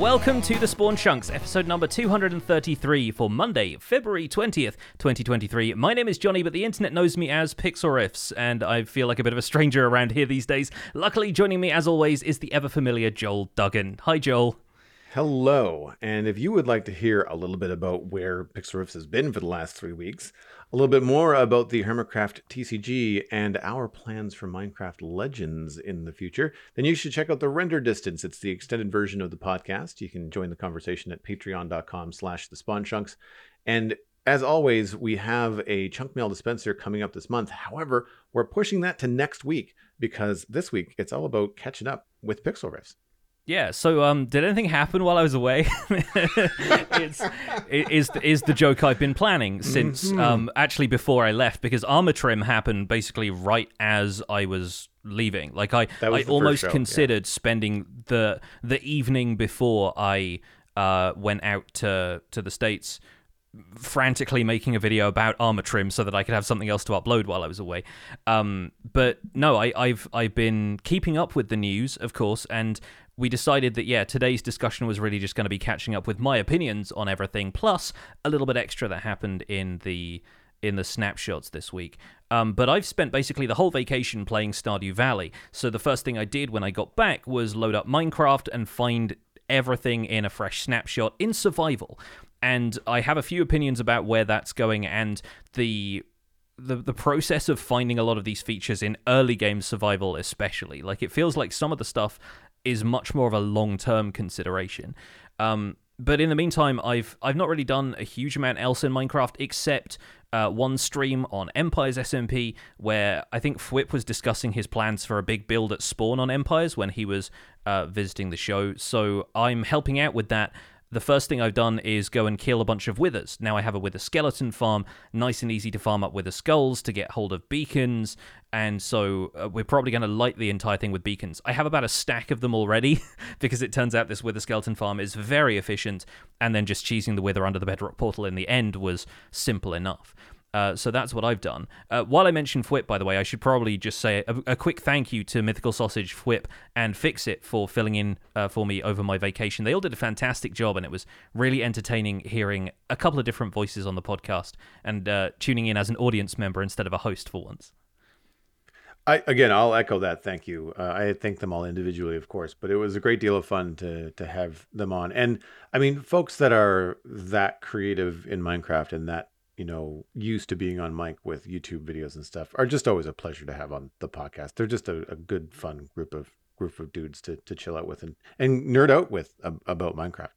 Welcome to The Spawn Chunks, episode number 233 for Monday, February 20th, 2023. My name is Johnny, but the internet knows me as Pixlriffs, and I feel like a bit of a stranger around here these days. Luckily, joining me as always is the ever-familiar Joel Duggan. Hi, Joel. Hello, and if you would like to hear a little bit about where Pixlriffs has been for the last 3 weeks, a little bit more about the Hermitcraft TCG and our plans for Minecraft Legends in the future, then you should check out the Render Distance. It's the extended version of the podcast. You can join the conversation at patreon.com/thespawnchunks. And as always, we have a chunk mail dispenser coming up this month. However, we're pushing that to next week because this week it's all about catching up with Pixlriffs. Yeah, so did anything happen while I was away? Is the joke I've been planning since actually before I left, because Armor Trim happened basically right as I was leaving. Like I almost considered spending the evening before I went out to the States frantically making a video about Armor Trim so that I could have something else to upload while I was away. But no, I've been keeping up with the news, of course, and we decided that, yeah, today's discussion was really just going to be catching up with my opinions on everything, plus a little bit extra that happened in the snapshots this week. But I've spent basically the whole vacation playing Stardew Valley. So the first thing I did when I got back was load up Minecraft and find everything in a fresh snapshot in survival. And I have a few opinions about where that's going and the process of finding a lot of these features in early game survival especially. Like, it feels like some of the stuff is much more of a long-term consideration. But in the meantime, I've not really done a huge amount else in Minecraft except one stream on Empires SMP where I think FWhip was discussing his plans for a big build at Spawn on Empires when he was visiting the show. So I'm helping out with that. The first thing I've done is go and kill a bunch of withers. Now I have a wither skeleton farm, nice and easy to farm up wither skulls to get hold of beacons, and so we're probably going to light the entire thing with beacons. I have about a stack of them already because it turns out this wither skeleton farm is very efficient, and then just cheesing the wither under the bedrock portal in the end was simple enough. So that's what I've done. While I mention FWhip, by the way, I should probably just say a quick thank you to Mythical Sausage, FWhip, and Fixit for filling in for me over my vacation. They all did a fantastic job, and it was really entertaining hearing a couple of different voices on the podcast and tuning in as an audience member instead of a host for once. I'll echo that. Thank you. I thank them all individually, of course, but it was a great deal of fun to have them on. And I mean, folks that are that creative in Minecraft and that, you know, used to being on mic with YouTube videos and stuff are just always a pleasure to have on the podcast. They're just a good, fun group of dudes to chill out with and nerd out with about Minecraft.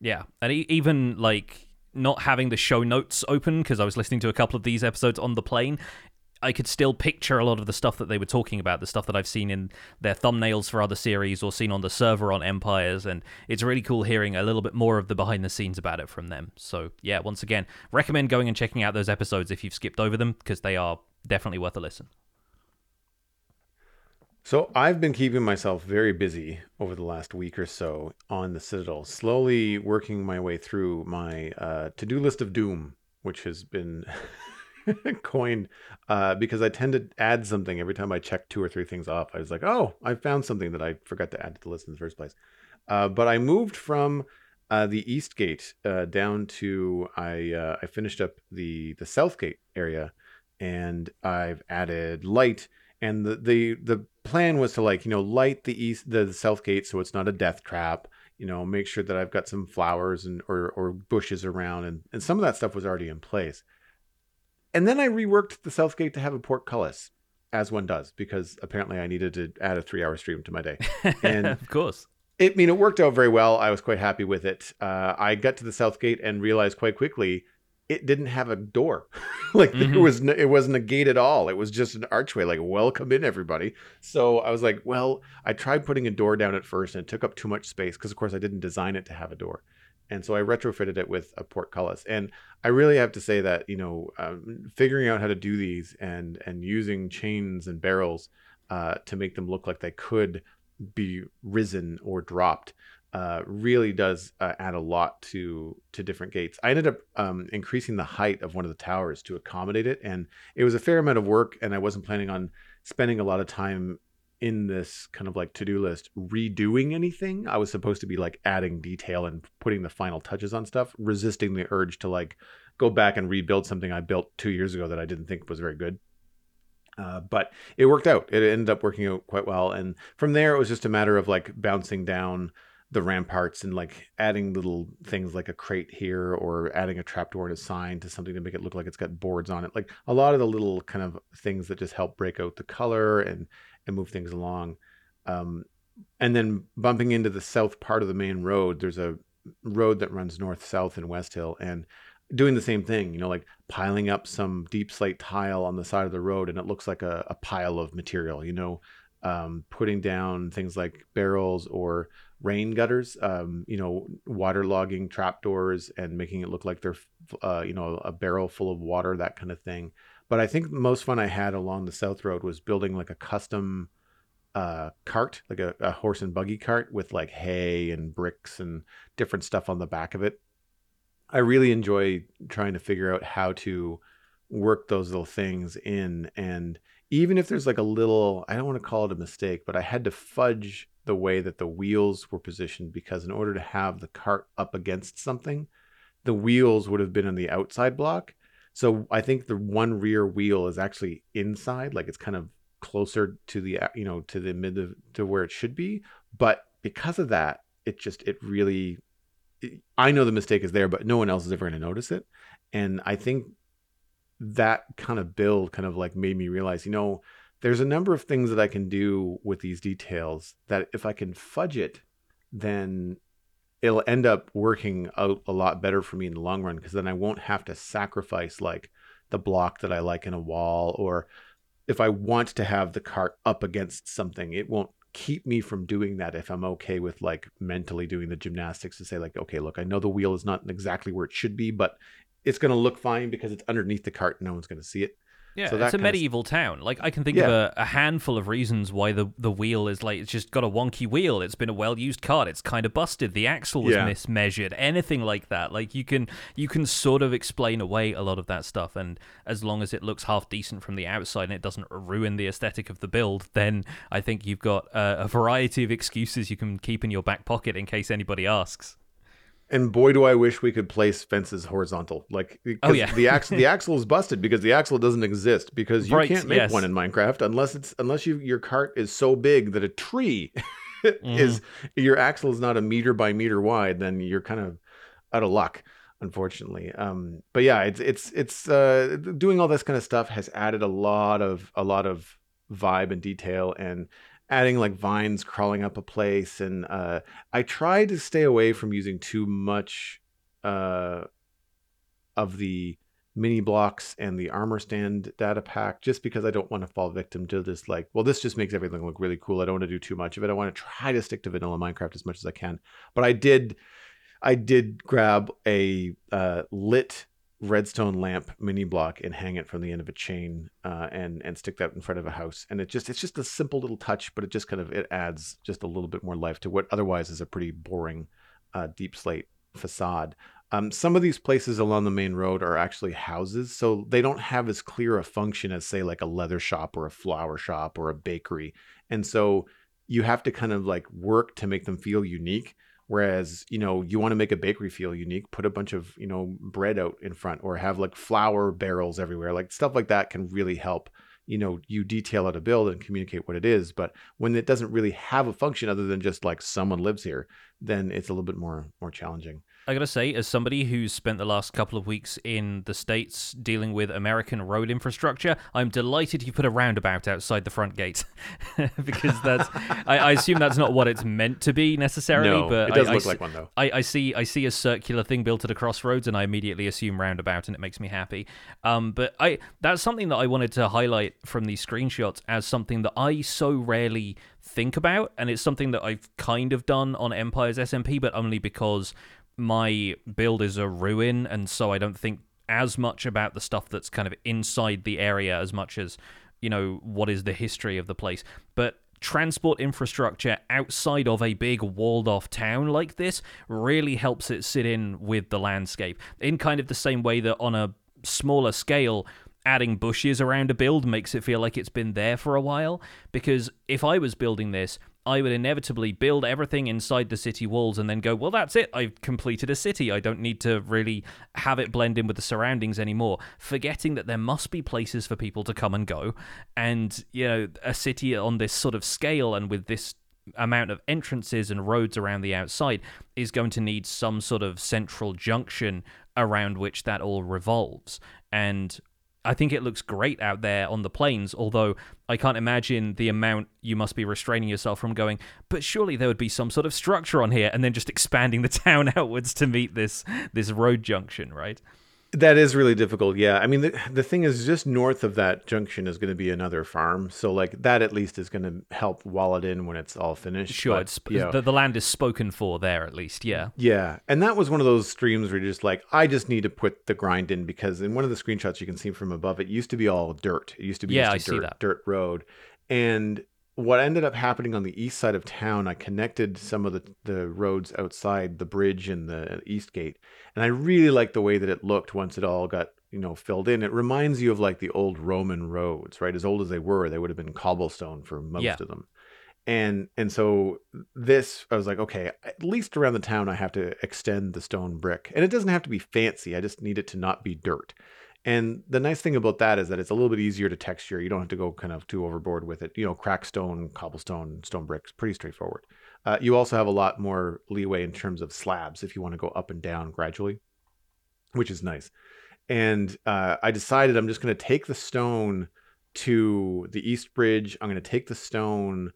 Yeah, and even like not having the show notes open because I was listening to a couple of these episodes on the plane, I could still picture a lot of the stuff that they were talking about, the stuff that I've seen in their thumbnails for other series or seen on the server on Empires, and it's really cool hearing a little bit more of the behind the scenes about it from them. So yeah, once again, recommend going and checking out those episodes if you've skipped over them, because they are definitely worth a listen. So I've been keeping myself very busy over the last week or so on the Citadel, slowly working my way through my to-do list of doom, which has been coined because I tend to add something every time I check two or three things off. I was like, oh, I found something that I forgot to add to the list in the first place. But I moved from the East Gate down to I finished up the South Gate area, and I've added light. And the plan was to, like, you know, light the South Gate so it's not a death trap. You know, make sure that I've got some flowers and or bushes around, and some of that stuff was already in place. And then I reworked the South Gate to have a portcullis, as one does, because apparently I needed to add a 3-hour stream to my day. And of course. It worked out very well. I was quite happy with it. I got to the South Gate and realized quite quickly it didn't have a door. Like, it wasn't a gate at all. It was just an archway, like, welcome in, everybody. So I was like, well, I tried putting a door down at first, and it took up too much space because, of course, I didn't design it to have a door. And so I retrofitted it with a portcullis. And I really have to say that, you know, figuring out how to do these and using chains and barrels to make them look like they could be risen or dropped really does add a lot to different gates. I ended up increasing the height of one of the towers to accommodate it. And it was a fair amount of work, and I wasn't planning on spending a lot of time in this kind of like to-do list redoing anything. I was supposed to be like adding detail and putting the final touches on stuff, resisting the urge to like go back and rebuild something I built 2 years ago that I didn't think was very good. But it worked out. It ended up working out quite well. And from there, it was just a matter of like bouncing down the ramparts and like adding little things like a crate here or adding a trapdoor and a sign to something to make it look like it's got boards on it. Like a lot of the little kind of things that just help break out the color and move things along. And then bumping into the south part of the main road, there's a road that runs north-south in West Hill, and doing the same thing, you know, like piling up some deep slate tile on the side of the road and it looks like a pile of material, you know, putting down things like barrels or rain gutters, you know, waterlogging trapdoors and making it look like they're, you know, a barrel full of water, that kind of thing. But I think the most fun I had along the South Road was building like a custom cart, like a horse and buggy cart with like hay and bricks and different stuff on the back of it. I really enjoy trying to figure out how to work those little things in. And even if there's like a little, I don't want to call it a mistake, but I had to fudge the way that the wheels were positioned, because in order to have the cart up against something, the wheels would have been on the outside block. So I think the one rear wheel is actually inside, like it's kind of closer to the, you know, to the mid of, to where it should be. But because of that, I know the mistake is there, but no one else is ever going to notice it. And I think that kind of build kind of like made me realize, you know, there's a number of things that I can do with these details that if I can fudge it, then it'll end up working out a lot better for me in the long run, because then I won't have to sacrifice like the block that I like in a wall, or if I want to have the cart up against something, it won't keep me from doing that if I'm okay with like mentally doing the gymnastics to say like, okay, look, I know the wheel is not exactly where it should be, but it's going to look fine because it's underneath the cart and no one's going to see it. Yeah, so it's a medieval town. Like I can think of a handful of reasons why the wheel is like, it's just got a wonky wheel. It's been a well-used cart. It's kind of busted. The axle was mismeasured. Anything like that. Like you can sort of explain away a lot of that stuff. And as long as it looks half decent from the outside and it doesn't ruin the aesthetic of the build, then I think you've got a variety of excuses you can keep in your back pocket in case anybody asks. And boy, do I wish we could place fences horizontal. Like, the axle is busted because the axle doesn't exist, because you can't make one in Minecraft unless your cart is so big that a tree is, your axle is not a meter by meter wide, then you're kind of out of luck, unfortunately. But yeah, it's doing all this kind of stuff has added a lot of vibe and detail, and adding like vines crawling up a place. And I try to stay away from using too much of the mini blocks and the armor stand data pack, just because I don't want to fall victim to this like, well, this just makes everything look really cool. I don't want to do too much of it. I want to try to stick to vanilla Minecraft as much as I can. But I did grab a lit redstone lamp mini block and hang it from the end of a chain and stick that in front of a house, and it's just a simple little touch, but it adds just a little bit more life to what otherwise is a pretty boring deep slate facade. Some of these places along the main road are actually houses, so they don't have as clear a function as say like a leather shop or a flower shop or a bakery, and so you have to kind of like work to make them feel unique. Whereas, you know, you want to make a bakery feel unique, put a bunch of, you know, bread out in front, or have like flour barrels everywhere. Like stuff like that can really help, you know, you detail out a build and communicate what it is. But when it doesn't really have a function other than just like someone lives here, then it's a little bit more challenging. I gotta say, as somebody who's spent the last couple of weeks in the States dealing with American road infrastructure, I'm delighted you put a roundabout outside the front gate, because that's I assume that's not what it's meant to be necessarily. No, but it does look like one though. I see a circular thing built at a crossroads, and I immediately assume roundabout, and it makes me happy. But that's something that I wanted to highlight from these screenshots as something that I so rarely think about, and it's something that I've kind of done on Empires SMP, but only because my build is a ruin, and so I don't think as much about the stuff that's kind of inside the area as much as, you know, what is the history of the place. But transport infrastructure outside of a big walled-off town like this really helps it sit in with the landscape, in kind of the same way that on a smaller scale adding bushes around a build makes it feel like it's been there for a while, because if I was building this, I would inevitably build everything inside the city walls and then go, well, that's it. I've completed a city. I don't need to really have it blend in with the surroundings anymore, forgetting that there must be places for people to come and go. And, you know, a city on this sort of scale and with this amount of entrances and roads around the outside is going to need some sort of central junction around which that all revolves. And I think it looks great out there on the plains, although I can't imagine the amount you must be restraining yourself from going, but surely there would be some sort of structure on here, and then just expanding the town outwards to meet this road junction, right? That is really difficult, yeah. I mean, the thing is, just north of that junction is going to be another farm, so like that at least is going to help wall it in when it's all finished. Sure, but, it's, you know, the land is spoken for there at least, yeah. Yeah, and that was one of those streams where you're just like, I just need to put the grind in, because in one of the screenshots you can see from above, it used to be all dirt. It used to be just a dirt road. And what ended up happening on the east side of town, I connected some of the roads outside the bridge and the east gate. And I really liked the way that it looked once it all got, you know, filled in. It reminds you of like the old Roman roads, right? As old as they would have been cobblestone for most of them. And so this, I was like, okay, at least around the town, I have to extend the stone brick. And it doesn't have to be fancy. I just need it to not be dirt. And the nice thing about that is that it's a little bit easier to texture. You don't have to go kind of too overboard with it. You know, crack stone, cobblestone, stone bricks, pretty straightforward. You also have a lot more leeway in terms of slabs if you want to go up and down gradually, which is nice. And I decided I'm just going to take the stone to the east bridge. I'm going to take the stone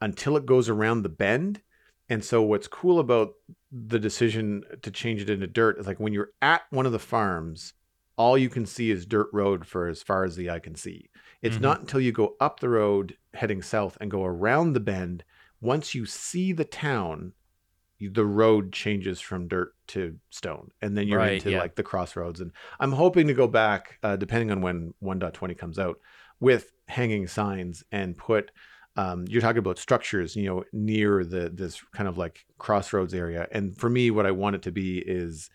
until it goes around the bend. And so what's cool about the decision to change it into dirt is like when you're at one of the farms, all you can see is dirt road for as far as the eye can see. It's not until you go up the road heading south and go around the bend. Once you see the town, the road changes from dirt to stone. And then you're into like the crossroads. And I'm hoping to go back, depending on when 1.20 comes out, with hanging signs and put... you're talking about structures, you know, near this kind of like crossroads area. And for me, what I want it to be is...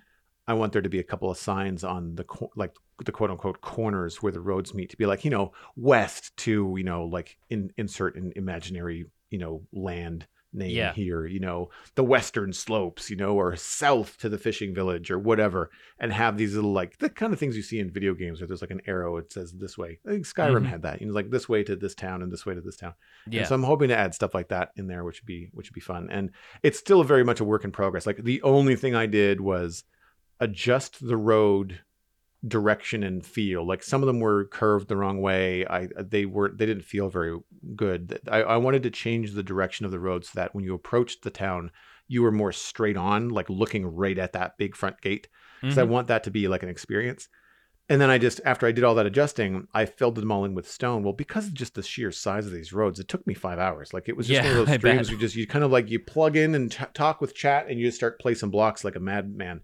I want there to be a couple of signs on the quote unquote corners where the roads meet to be like, you know, west to, you know, like insert an imaginary, you know, land name here, you know, the western slopes, you know, or south to the fishing village or whatever, and have these little like the kind of things you see in video games where there's like an arrow. It says this way. I think Skyrim had that, you know, like this way to this town and this way to this town. Yeah. And so I'm hoping to add stuff like that in there, which would be fun. And it's still very much a work in progress. Like the only thing I did was adjust the road direction and feel. Like some of them were curved the wrong way. They didn't feel very good. I wanted to change the direction of the road so that when you approached the town, you were more straight on, like looking right at that big front gate. Because I want that to be like an experience. And then I just, after I did all that adjusting, I filled them all in with stone. Well, because of just the sheer size of these roads, it took me 5 hours. Like it was just one of those dreams. You kind of like, you plug in and talk with chat and you just start placing blocks like a madman.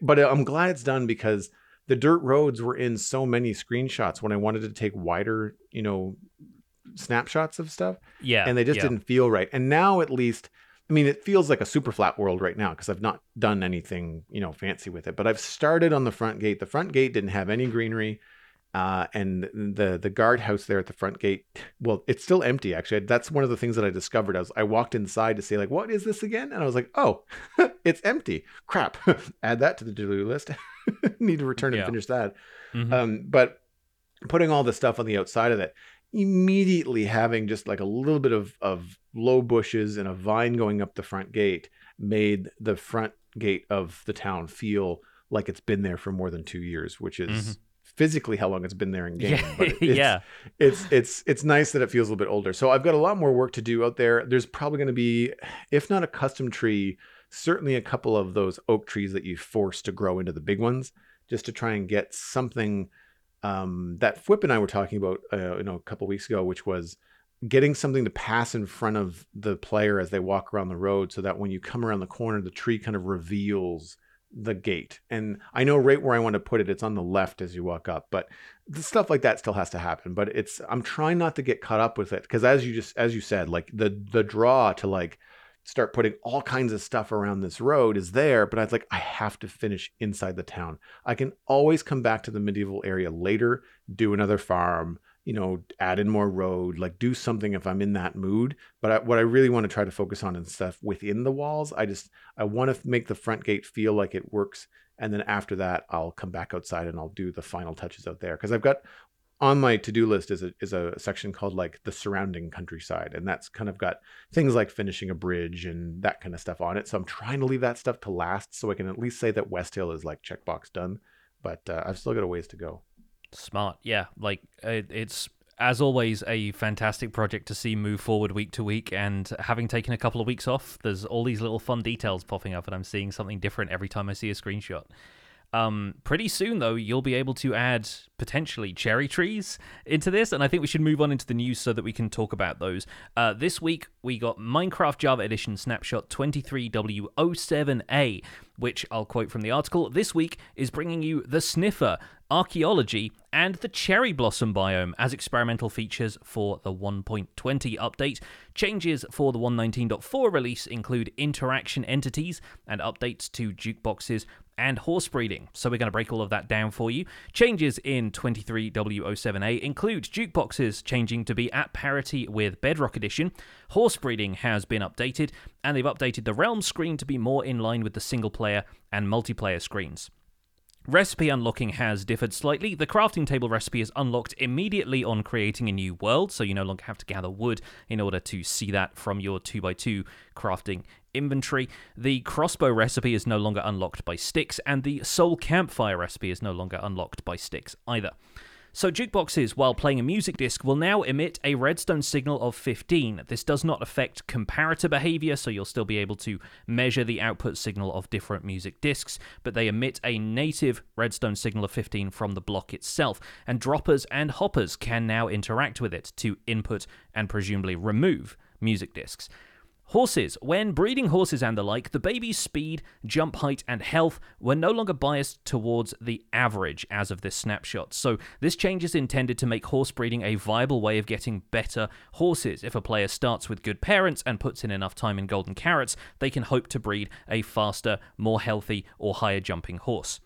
But I'm glad it's done, because the dirt roads were in so many screenshots when I wanted to take wider, you know, snapshots of stuff. Yeah. And they just didn't feel right. And now at least, I mean, it feels like a super flat world right now because I've not done anything, you know, fancy with it, but I've started on the front gate. The front gate didn't have any greenery. And the guardhouse there at the front gate, well, it's still empty, actually. That's one of the things that I discovered. I walked inside to say, like, what is this again? And I was like, oh, it's empty. Crap. Add that to the to-do list. Need to return and finish that. But putting all the stuff on the outside of it, immediately having just like a little bit of low bushes and a vine going up the front gate made the front gate of the town feel like it's been there for more than 2 years, which is... physically how long it's been there in game, but it's, it's nice that it feels a little bit older. So I've got a lot more work to do out there. There's probably going to be, if not a custom tree, certainly a couple of those oak trees that you force to grow into the big ones, just to try and get something that FWhip and I were talking about, you know, a couple of weeks ago, which was getting something to pass in front of the player as they walk around the road, so that when you come around the corner, the tree kind of reveals the gate. And I know right where I want to put it, it's on the left as you walk up, but the stuff like that still has to happen. But I'm trying not to get caught up with it, because as you said, like the draw to like start putting all kinds of stuff around this road is there, but I was like, I have to finish inside the town. I can always come back to the medieval area later, do another farm, you know, add in more road, like do something if I'm in that mood. But what I really want to try to focus on is stuff within the walls. I want to make the front gate feel like it works. And then after that, I'll come back outside and I'll do the final touches out there. Because I've got on my to-do list is a section called like the surrounding countryside. And that's kind of got things like finishing a bridge and that kind of stuff on it. So I'm trying to leave that stuff to last so I can at least say that West Hill is like checkbox done. But I've still got a ways to go. Smart. Yeah. Like it's, as always, a fantastic project to see move forward week to week. And having taken a couple of weeks off, there's all these little fun details popping up and I'm seeing something different every time I see a screenshot. Pretty soon, though, you'll be able to add potentially cherry trees into this, and I think we should move on into the news so that we can talk about those. This week, we got Minecraft Java Edition Snapshot 23W07A, which I'll quote from the article. This week is bringing you the Sniffer, Archaeology, and the Cherry Blossom Biome as experimental features for the 1.20 update. Changes for the 119.4 release include interaction entities and updates to jukeboxes and horse breeding. So we're going to break all of that down for you. Changes in 23W07A include jukeboxes changing to be at parity with Bedrock Edition. Horse breeding has been updated, and they've updated the realm screen to be more in line with the single player and multiplayer screens. Recipe unlocking has differed slightly. The crafting table recipe is unlocked immediately on creating a new world, so you no longer have to gather wood in order to see that from your 2x2 crafting inventory. The crossbow recipe is no longer unlocked by sticks, and the soul campfire recipe is no longer unlocked by sticks either. So jukeboxes, while playing a music disc, will now emit a redstone signal of 15. This does not affect comparator behavior, so you'll still be able to measure the output signal of different music discs, but they emit a native redstone signal of 15 from the block itself, and droppers and hoppers can now interact with it to input and presumably remove music discs. Horses. When breeding horses and the like, the baby's speed, jump height, and health were no longer biased towards the average as of this snapshot. So this change is intended to make horse breeding a viable way of getting better horses. If a player starts with good parents and puts in enough time in golden carrots, they can hope to breed a faster, more healthy, or higher jumping horse.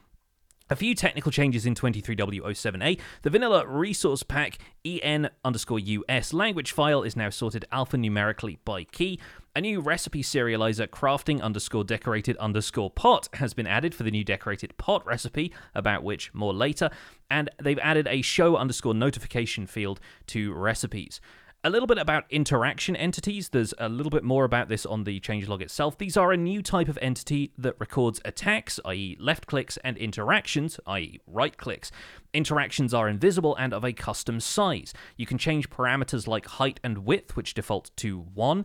A few technical changes in 23W07A. The vanilla resource pack en_us language file is now sorted alphanumerically by key. A new recipe serializer crafting_decorated_pot has been added for the new decorated pot recipe, about which more later. And they've added a show_notification field to recipes. A little bit about interaction entities. There's a little bit more about this on the changelog itself. These are a new type of entity that records attacks, i.e. left clicks, and interactions, i.e. right clicks. Interactions are invisible and of a custom size. You can change parameters like height and width, which default to 1.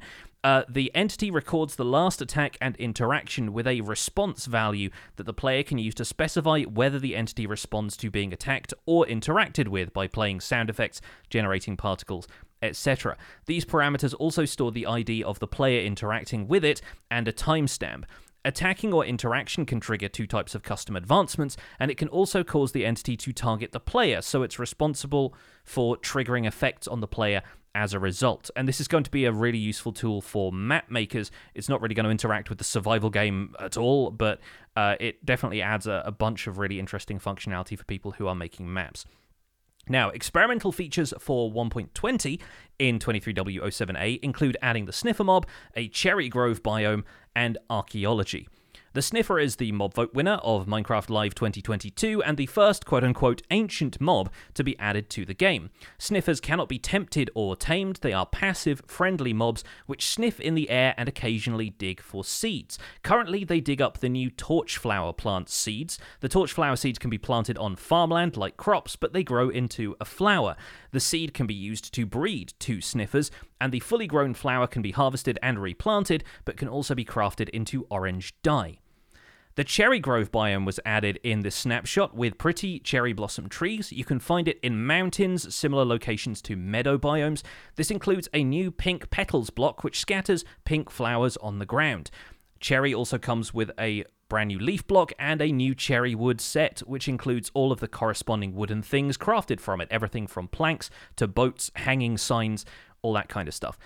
The entity records the last attack and interaction with a response value that the player can use to specify whether the entity responds to being attacked or interacted with by playing sound effects, generating particles, etc. These parameters also store the ID of the player interacting with it and a timestamp. Attacking or interaction can trigger two types of custom advancements, and it can also cause the entity to target the player, so it's responsible for triggering effects on the player as a result. And this is going to be a really useful tool for map makers. It's not really going to interact with the survival game at all, but it definitely adds a bunch of really interesting functionality for people who are making maps. Now, experimental features for 1.20 in 23W07A include adding the Sniffer mob, a Cherry Grove biome, and archaeology. The Sniffer is the mob vote winner of Minecraft Live 2022 and the first quote-unquote ancient mob to be added to the game. Sniffers cannot be tempted or tamed. They are passive, friendly mobs which sniff in the air and occasionally dig for seeds. Currently, they dig up the new torchflower plant seeds. The torchflower seeds can be planted on farmland like crops, but they grow into a flower. The seed can be used to breed 2 Sniffers, and the fully grown flower can be harvested and replanted, but can also be crafted into orange dye. The Cherry Grove biome was added in this snapshot with pretty cherry blossom trees. You can find it in mountains, similar locations to meadow biomes. This includes a new pink petals block which scatters pink flowers on the ground. Cherry also comes with a brand new leaf block and a new cherry wood set, which includes all of the corresponding wooden things crafted from it. Everything from planks to boats, hanging signs, all that kind of stuff.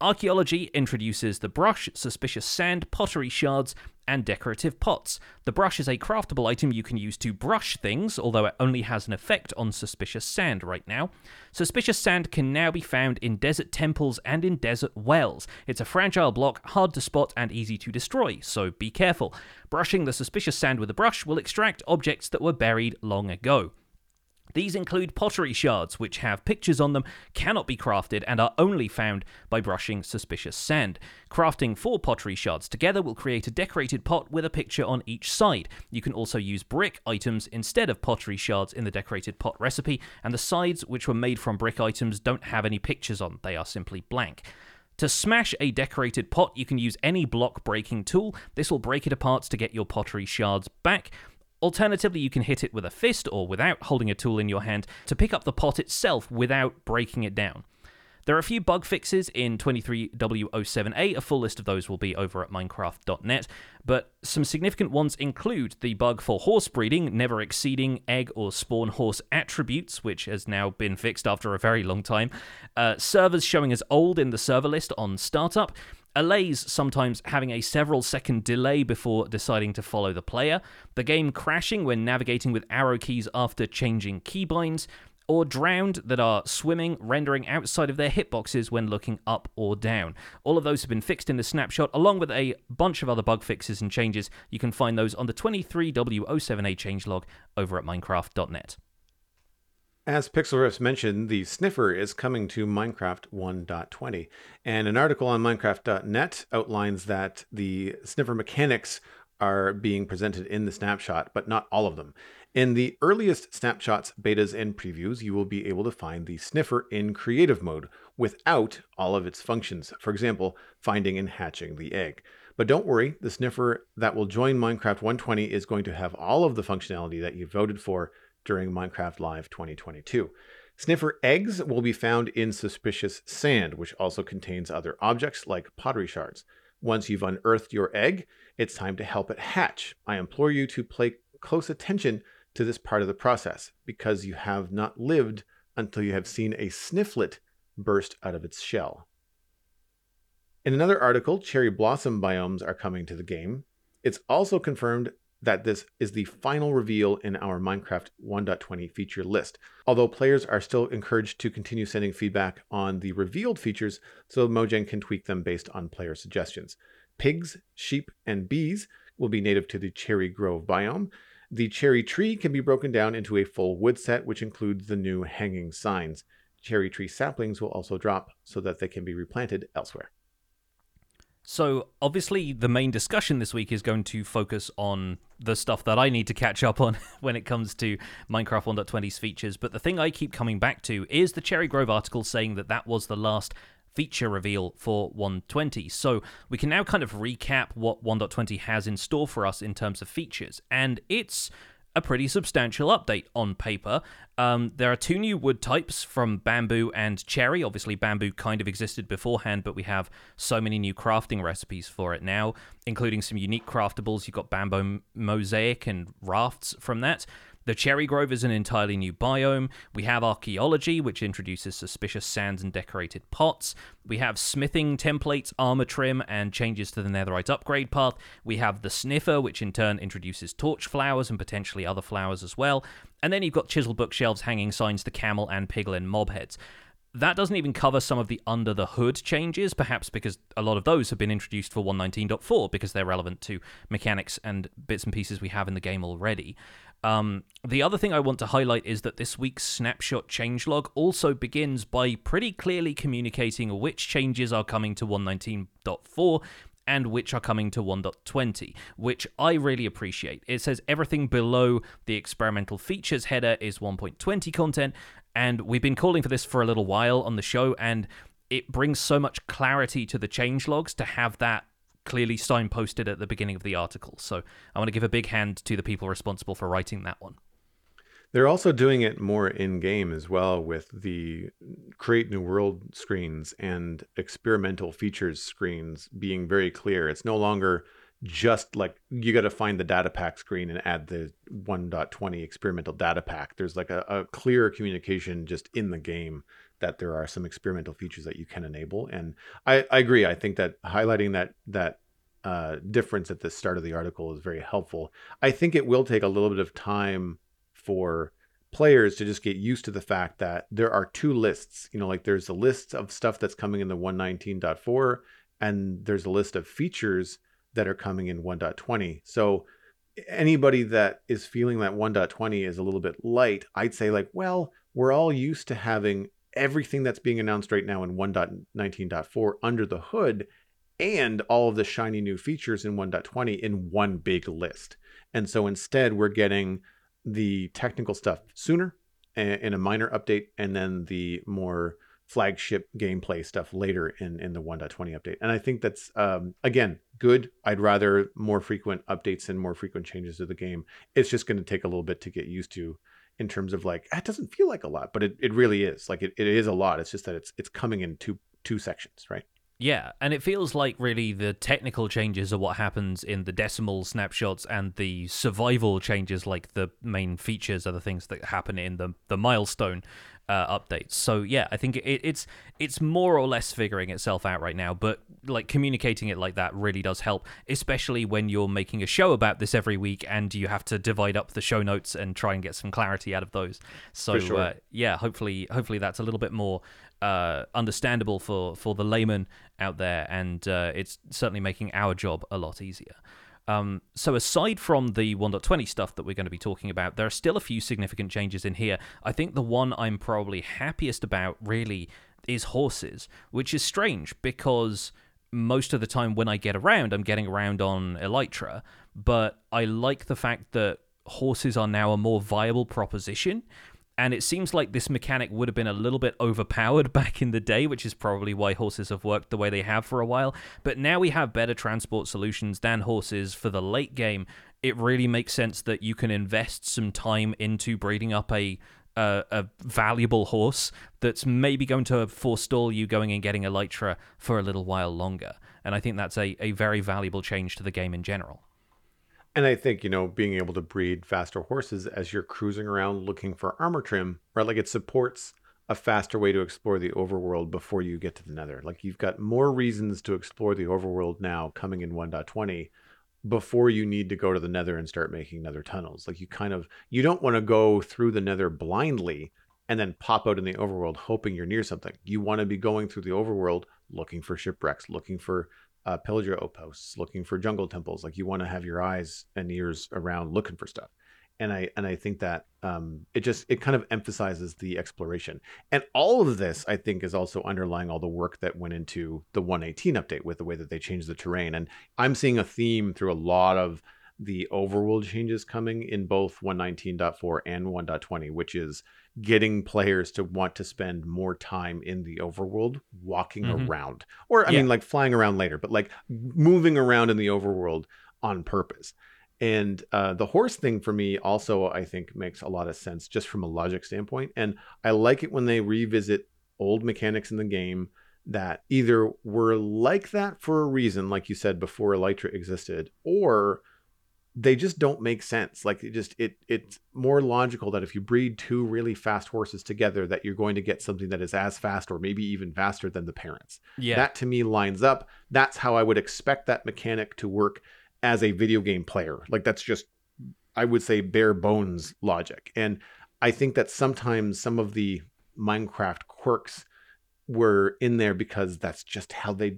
Archaeology introduces the brush, suspicious sand, pottery shards, and decorative pots. The brush is a craftable item you can use to brush things, although it only has an effect on suspicious sand right now. Suspicious sand can now be found in desert temples and in desert wells. It's a fragile block, hard to spot and easy to destroy, so be careful. Brushing the suspicious sand with a brush will extract objects that were buried long ago. These include pottery shards, which have pictures on them, cannot be crafted, and are only found by brushing suspicious sand. Crafting 4 pottery shards together will create a decorated pot with a picture on each side. You can also use brick items instead of pottery shards in the decorated pot recipe, and the sides, which were made from brick items, don't have any pictures on. They are simply blank. To smash a decorated pot, you can use any block-breaking tool. This will break it apart to get your pottery shards back. Alternatively, you can hit it with a fist or without holding a tool in your hand to pick up the pot itself without breaking it down. There are a few bug fixes in 23W07A, a full list of those will be over at minecraft.net, but some significant ones include the bug for horse breeding, never exceeding egg or spawn horse attributes, which has now been fixed after a very long time, servers showing as old in the server list on startup, allays sometimes having a several-second delay before deciding to follow the player, the game crashing when navigating with arrow keys after changing keybinds, or drowned that are swimming, rendering outside of their hitboxes when looking up or down. All of those have been fixed in the snapshot, along with a bunch of other bug fixes and changes. You can find those on the 23W07A changelog over at minecraft.net. As Pixlriffs mentioned, the sniffer is coming to Minecraft 1.20, and an article on Minecraft.net outlines that the sniffer mechanics are being presented in the snapshot, but not all of them. In the earliest snapshots, betas, and previews, you will be able to find the sniffer in creative mode without all of its functions, for example, finding and hatching the egg. But don't worry, the sniffer that will join Minecraft 1.20 is going to have all of the functionality that you voted for during Minecraft Live 2022. Sniffer eggs will be found in suspicious sand, which also contains other objects like pottery shards. Once you've unearthed your egg, it's time to help it hatch. I implore you to pay close attention to this part of the process, because you have not lived until you have seen a snifflet burst out of its shell. In another article, cherry blossom biomes are coming to the game. It's also confirmed that this is the final reveal in our Minecraft 1.20 feature list, although players are still encouraged to continue sending feedback on the revealed features so Mojang can tweak them based on player suggestions. Pigs, sheep, and bees will be native to the Cherry Grove biome. The cherry tree can be broken down into a full wood set, which includes the new hanging signs. Cherry tree saplings will also drop so that they can be replanted elsewhere. So, obviously, the main discussion this week is going to focus on the stuff that I need to catch up on when it comes to Minecraft 1.20's features, but the thing I keep coming back to is the Cherry Grove article saying that that was the last feature reveal for 1.20. So we can now kind of recap what 1.20 has in store for us in terms of features, and it's a pretty substantial update on paper. There are 2 new wood types from bamboo and cherry. Obviously, bamboo kind of existed beforehand, but we have so many new crafting recipes for it now, including some unique craftables. You've got bamboo mosaic and rafts from that. The Cherry Grove is an entirely new biome. We have archaeology, which introduces suspicious sands and decorated pots. We have smithing templates, armor trim, and changes to the netherite upgrade path. We have the sniffer, which in turn introduces torch flowers and potentially other flowers as well. And then you've got chiseled bookshelves, hanging signs, the camel, and piglin mob heads. That doesn't even cover some of the under-the-hood changes, perhaps because a lot of those have been introduced for 1.19.4, because they're relevant to mechanics and bits and pieces we have in the game already. The other thing I want to highlight is that this week's snapshot changelog also begins by pretty clearly communicating which changes are coming to 1.19.4 and which are coming to 1.20, which I really appreciate. It says everything below the experimental features header is 1.20 content, and we've been calling for this for a little while on the show, and it brings so much clarity to the changelogs to have that clearly signposted at the beginning of the article. So I want to give a big hand to the people responsible for writing that one. They're also doing it more in-game as well, with the Create New World screens and experimental features screens being very clear. It's no longer just like you got to find the data pack screen and add the 1.20 experimental data pack. There's like a clear communication just in the game that there are some experimental features that you can enable. And I agree. I think that highlighting that difference at the start of the article is very helpful. I think it will take a little bit of time for players to just get used to the fact that there are two lists, like there's the list of stuff that's coming in the 119.4 and there's a list of features that are coming in 1.20. So anybody that is feeling that 1.20 is a little bit light, I'd say well, we're all used to having everything that's being announced right now in 1.19.4 under the hood and all of the shiny new features in 1.20 in one big list. And so instead we're getting the technical stuff sooner in a minor update, and then the more flagship gameplay stuff later in the 1.20 update. And I think that's, again, good. I'd rather more frequent updates and more frequent changes to the game. It's just going to take a little bit to get used to in terms of it doesn't feel like a lot, but it really is. It is a lot. It's just that it's coming in two sections, right? Yeah, and it feels like really the technical changes are what happens in the decimal snapshots, and the survival changes, like the main features, are the things that happen in the milestone updates. So yeah, I think it's more or less figuring itself out right now, but communicating it like that really does help, especially when you're making a show about this every week and you have to divide up the show notes and try and get some clarity out of those. So for sure. Hopefully that's a little bit more understandable for the layman out there, and it's certainly making our job a lot easier. So aside from the 1.20 stuff that we're going to be talking about, there are still a few significant changes in here. I think the one I'm probably happiest about really is horses, which is strange because most of the time when I get around, I'm getting around on Elytra, but I like the fact that horses are now a more viable proposition. And it seems like this mechanic would have been a little bit overpowered back in the day, which is probably why horses have worked the way they have for a while. But now we have better transport solutions than horses for the late game. It really makes sense that you can invest some time into breeding up a valuable horse that's maybe going to forestall you going and getting Elytra for a little while longer. And I think that's a very valuable change to the game in general. And I think, being able to breed faster horses as you're cruising around looking for armor trim, right? It supports a faster way to explore the overworld before you get to the nether. You've got more reasons to explore the overworld now coming in 1.20 before you need to go to the nether and start making nether tunnels. You don't want to go through the nether blindly and then pop out in the overworld hoping you're near something. You want to be going through the overworld looking for shipwrecks, looking for pillager outposts, looking for jungle temples. You want to have your eyes and ears around looking for stuff, and I think that it kind of emphasizes the exploration. And all of this, I think, is also underlying all the work that went into the 1.18 update with the way that they changed the terrain. And I'm seeing a theme through a lot of the overworld changes coming in both 1.19.4 and 1.20, which is getting players to want to spend more time in the overworld walking around, or I mean flying around later, but moving around in the overworld on purpose. And the horse thing for me also, I think, makes a lot of sense just from a logic standpoint. And I like it when they revisit old mechanics in the game that either were like that for a reason, like you said, before Elytra existed, or they just don't make sense. It's more logical that if you breed two really fast horses together, that you're going to get something that is as fast or maybe even faster than the parents. Yeah. That to me lines up. That's how I would expect that mechanic to work as a video game player. That's just, I would say, bare bones logic. And I think that sometimes some of the Minecraft quirks were in there because that's just how they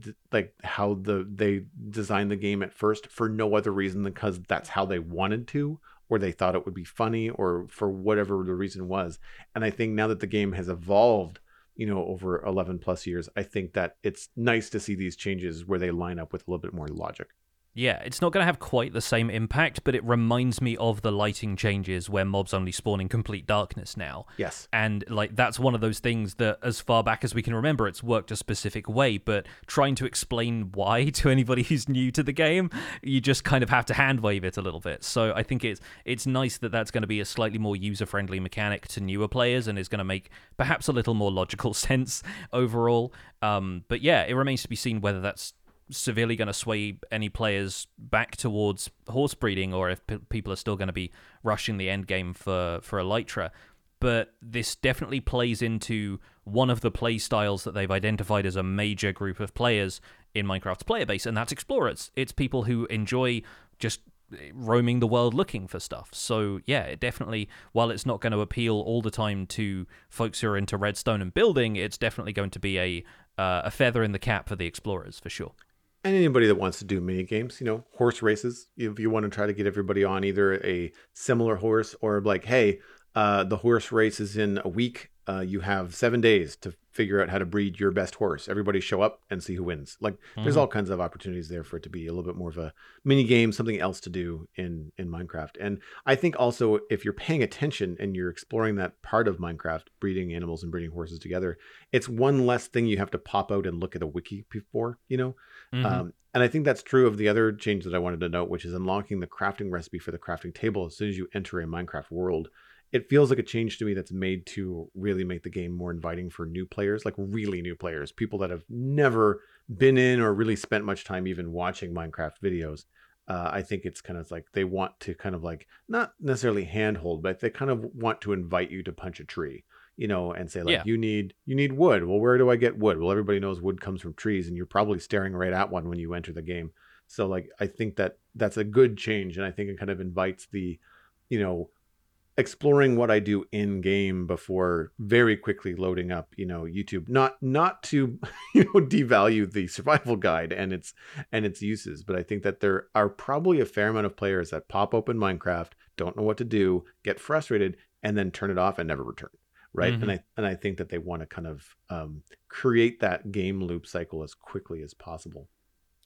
designed the game at first, for no other reason than because that's how they wanted to, or they thought it would be funny, or for whatever the reason was. And I think now that the game has evolved, over 11 plus years, I think that it's nice to see these changes where they line up with a little bit more logic. Yeah, it's not going to have quite the same impact, but it reminds me of the lighting changes where mobs only spawn in complete darkness now. Yes. And that's one of those things that, as far back as we can remember, it's worked a specific way, but trying to explain why to anybody who's new to the game, you just kind of have to hand wave it a little bit. So I think it's nice that that's going to be a slightly more user-friendly mechanic to newer players, and is going to make perhaps a little more logical sense overall. But yeah, it remains to be seen whether that's severely going to sway any players back towards horse breeding, or if people are still going to be rushing the end game for Elytra. but this definitely plays into one of the play styles that they've identified as a major group of players in Minecraft's player base, and that's explorers. It's people who enjoy just roaming the world looking for stuff. So yeah, it definitely, while it's not going to appeal all the time to folks who are into redstone and building, it's definitely going to be a feather in the cap for the explorers, for sure. And anybody that wants to do mini games, you know, horse races, if you want to try to get everybody on either a similar horse or like, hey, the horse race is in a week. You have 7 days to figure out how to breed your best horse. Everybody show up and see who wins. Like, there's all kinds of opportunities there for it to be a little bit more of a mini game, something else to do in Minecraft. And I think also if you're paying attention and you're exploring that part of Minecraft, breeding animals and breeding horses together, it's one less thing you have to pop out and look at a wiki for, you know? And I think that's true of the other change that I wanted to note, which is unlocking the crafting recipe for the crafting table as soon as you enter a Minecraft world. It feels like a change to me that's made to really make the game more inviting for new players, like really new players, people that have never been in or really spent much time even watching Minecraft videos. I think it's kind of like they want to kind of like not necessarily handhold, but they kind of want to invite you to punch a tree, you know, and say like, you need wood. Well, where do I get wood? Well, everybody knows wood comes from trees and you're probably staring right at one when you enter the game. So like, I think that that's a good change. And I think it kind of invites the, you know, exploring what I do in game before very quickly loading up, you know, YouTube, not to, you know, devalue the survival guide and its uses. But I think that there are probably a fair amount of players that pop open Minecraft, don't know what to do, get frustrated, and then turn it off and never return. Right. And I think that they want to kind of create that game loop cycle as quickly as possible.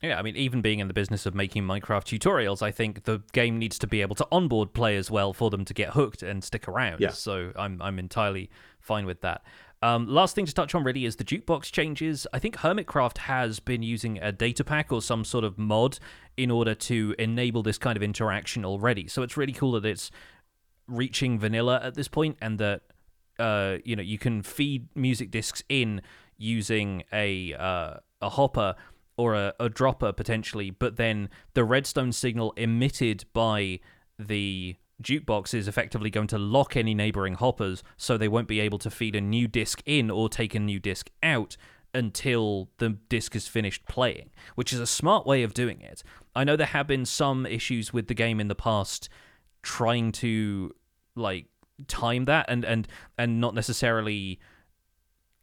Yeah, I mean, even being in the business of making Minecraft tutorials, I think the game needs to be able to onboard players well for them to get hooked and stick around. Yeah. So I'm entirely fine with that. Last thing to touch on really is the jukebox changes. I think Hermitcraft has been using a data pack or some sort of mod in order to enable this kind of interaction already. So it's really cool that it's reaching vanilla at this point and that you know, you can feed music discs in using a hopper or a dropper potentially, but then the redstone signal emitted by the jukebox is effectively going to lock any neighboring hoppers, so they won't be able to feed a new disc in or take a new disc out until the disc is finished playing, which is a smart way of doing it. I know there have been some issues with the game in the past trying to like time that and not necessarily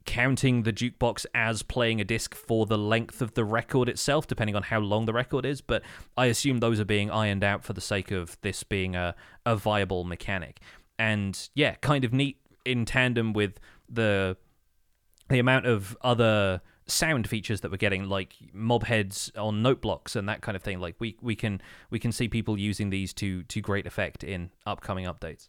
counting the jukebox as playing a disc for the length of the record itself, depending on how long the record is, but I assume those are being ironed out for the sake of this being a viable mechanic. And yeah, kind of neat in tandem with the amount of other sound features that we're getting, like mob heads on note blocks and that kind of thing. Like we can see people using these to great effect in upcoming updates.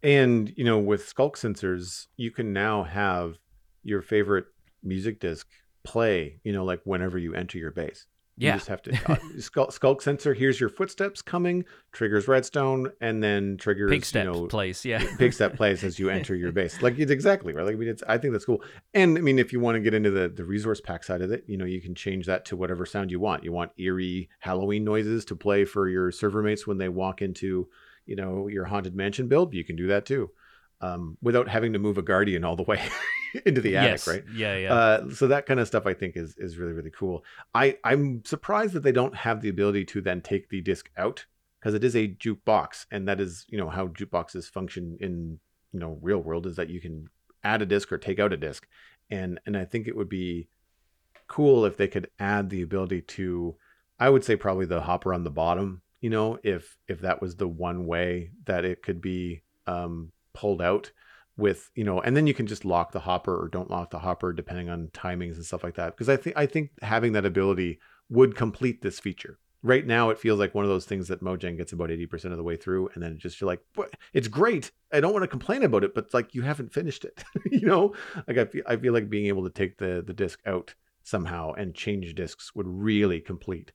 And, you know, with skulk sensors, you can now have your favorite music disc play, you know, like whenever you enter your base. Yeah. You just have to skulk sensor. Here's your footsteps coming, triggers redstone, and then triggers, Pigstep, you know, plays. Yeah. Pigstep plays as you enter your base. Like, it's exactly right. Like, I mean, I think that's cool. And I mean, if you want to get into the resource pack side of it, you know, you can change that to whatever sound you want. You want eerie Halloween noises to play for your server mates when they walk into, you know, your haunted mansion build, you can do that too, without having to move a guardian all the way into the attic, right? Yeah. So that kind of stuff I think is really, really cool. I'm surprised that they don't have the ability to then take the disc out, because it is a jukebox, and that is, you know, how jukeboxes function in, you know, real world, is that you can add a disc or take out a disc, and I think it would be cool if they could add the ability to, I would say probably the hopper on the bottom. You know, if that was the one way that it could be pulled out with, you know, and then you can just lock the hopper or don't lock the hopper depending on timings and stuff like that. Because I think having that ability would complete this feature. Right now, it feels like one of those things that Mojang gets about 80% of the way through, and then it just, you're like, what? It's great. I don't want to complain about it, but like, you haven't finished it. You know, like I feel like being able to take the disc out somehow and change discs would really complete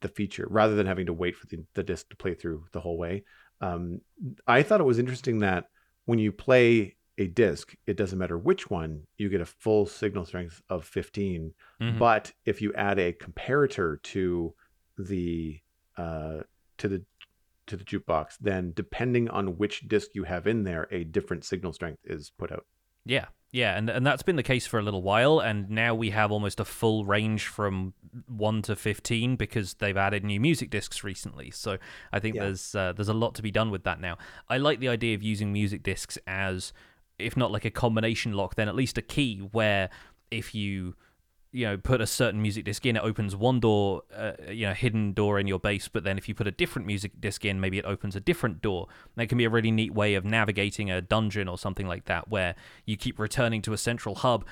the feature, rather than having to wait for the disc to play through the whole way. I thought it was interesting that when you play a disc, it doesn't matter which one, you get a full signal strength of 15. But if you add a comparator to the to the jukebox, then depending on which disc you have in there, a different signal strength is put out. Yeah. Yeah, and that's been the case for a little while, and now we have almost a full range from 1 to 15 because they've added new music discs recently. So I think there's a lot to be done with that now. I like the idea of using music discs as, if not like a combination lock, then at least a key where if you... you know, put a certain music disc in, it opens one door, hidden door in your base, but then if you put a different music disc in, maybe it opens a different door. And that can be a really neat way of navigating a dungeon or something like that, where you keep returning to a central hub.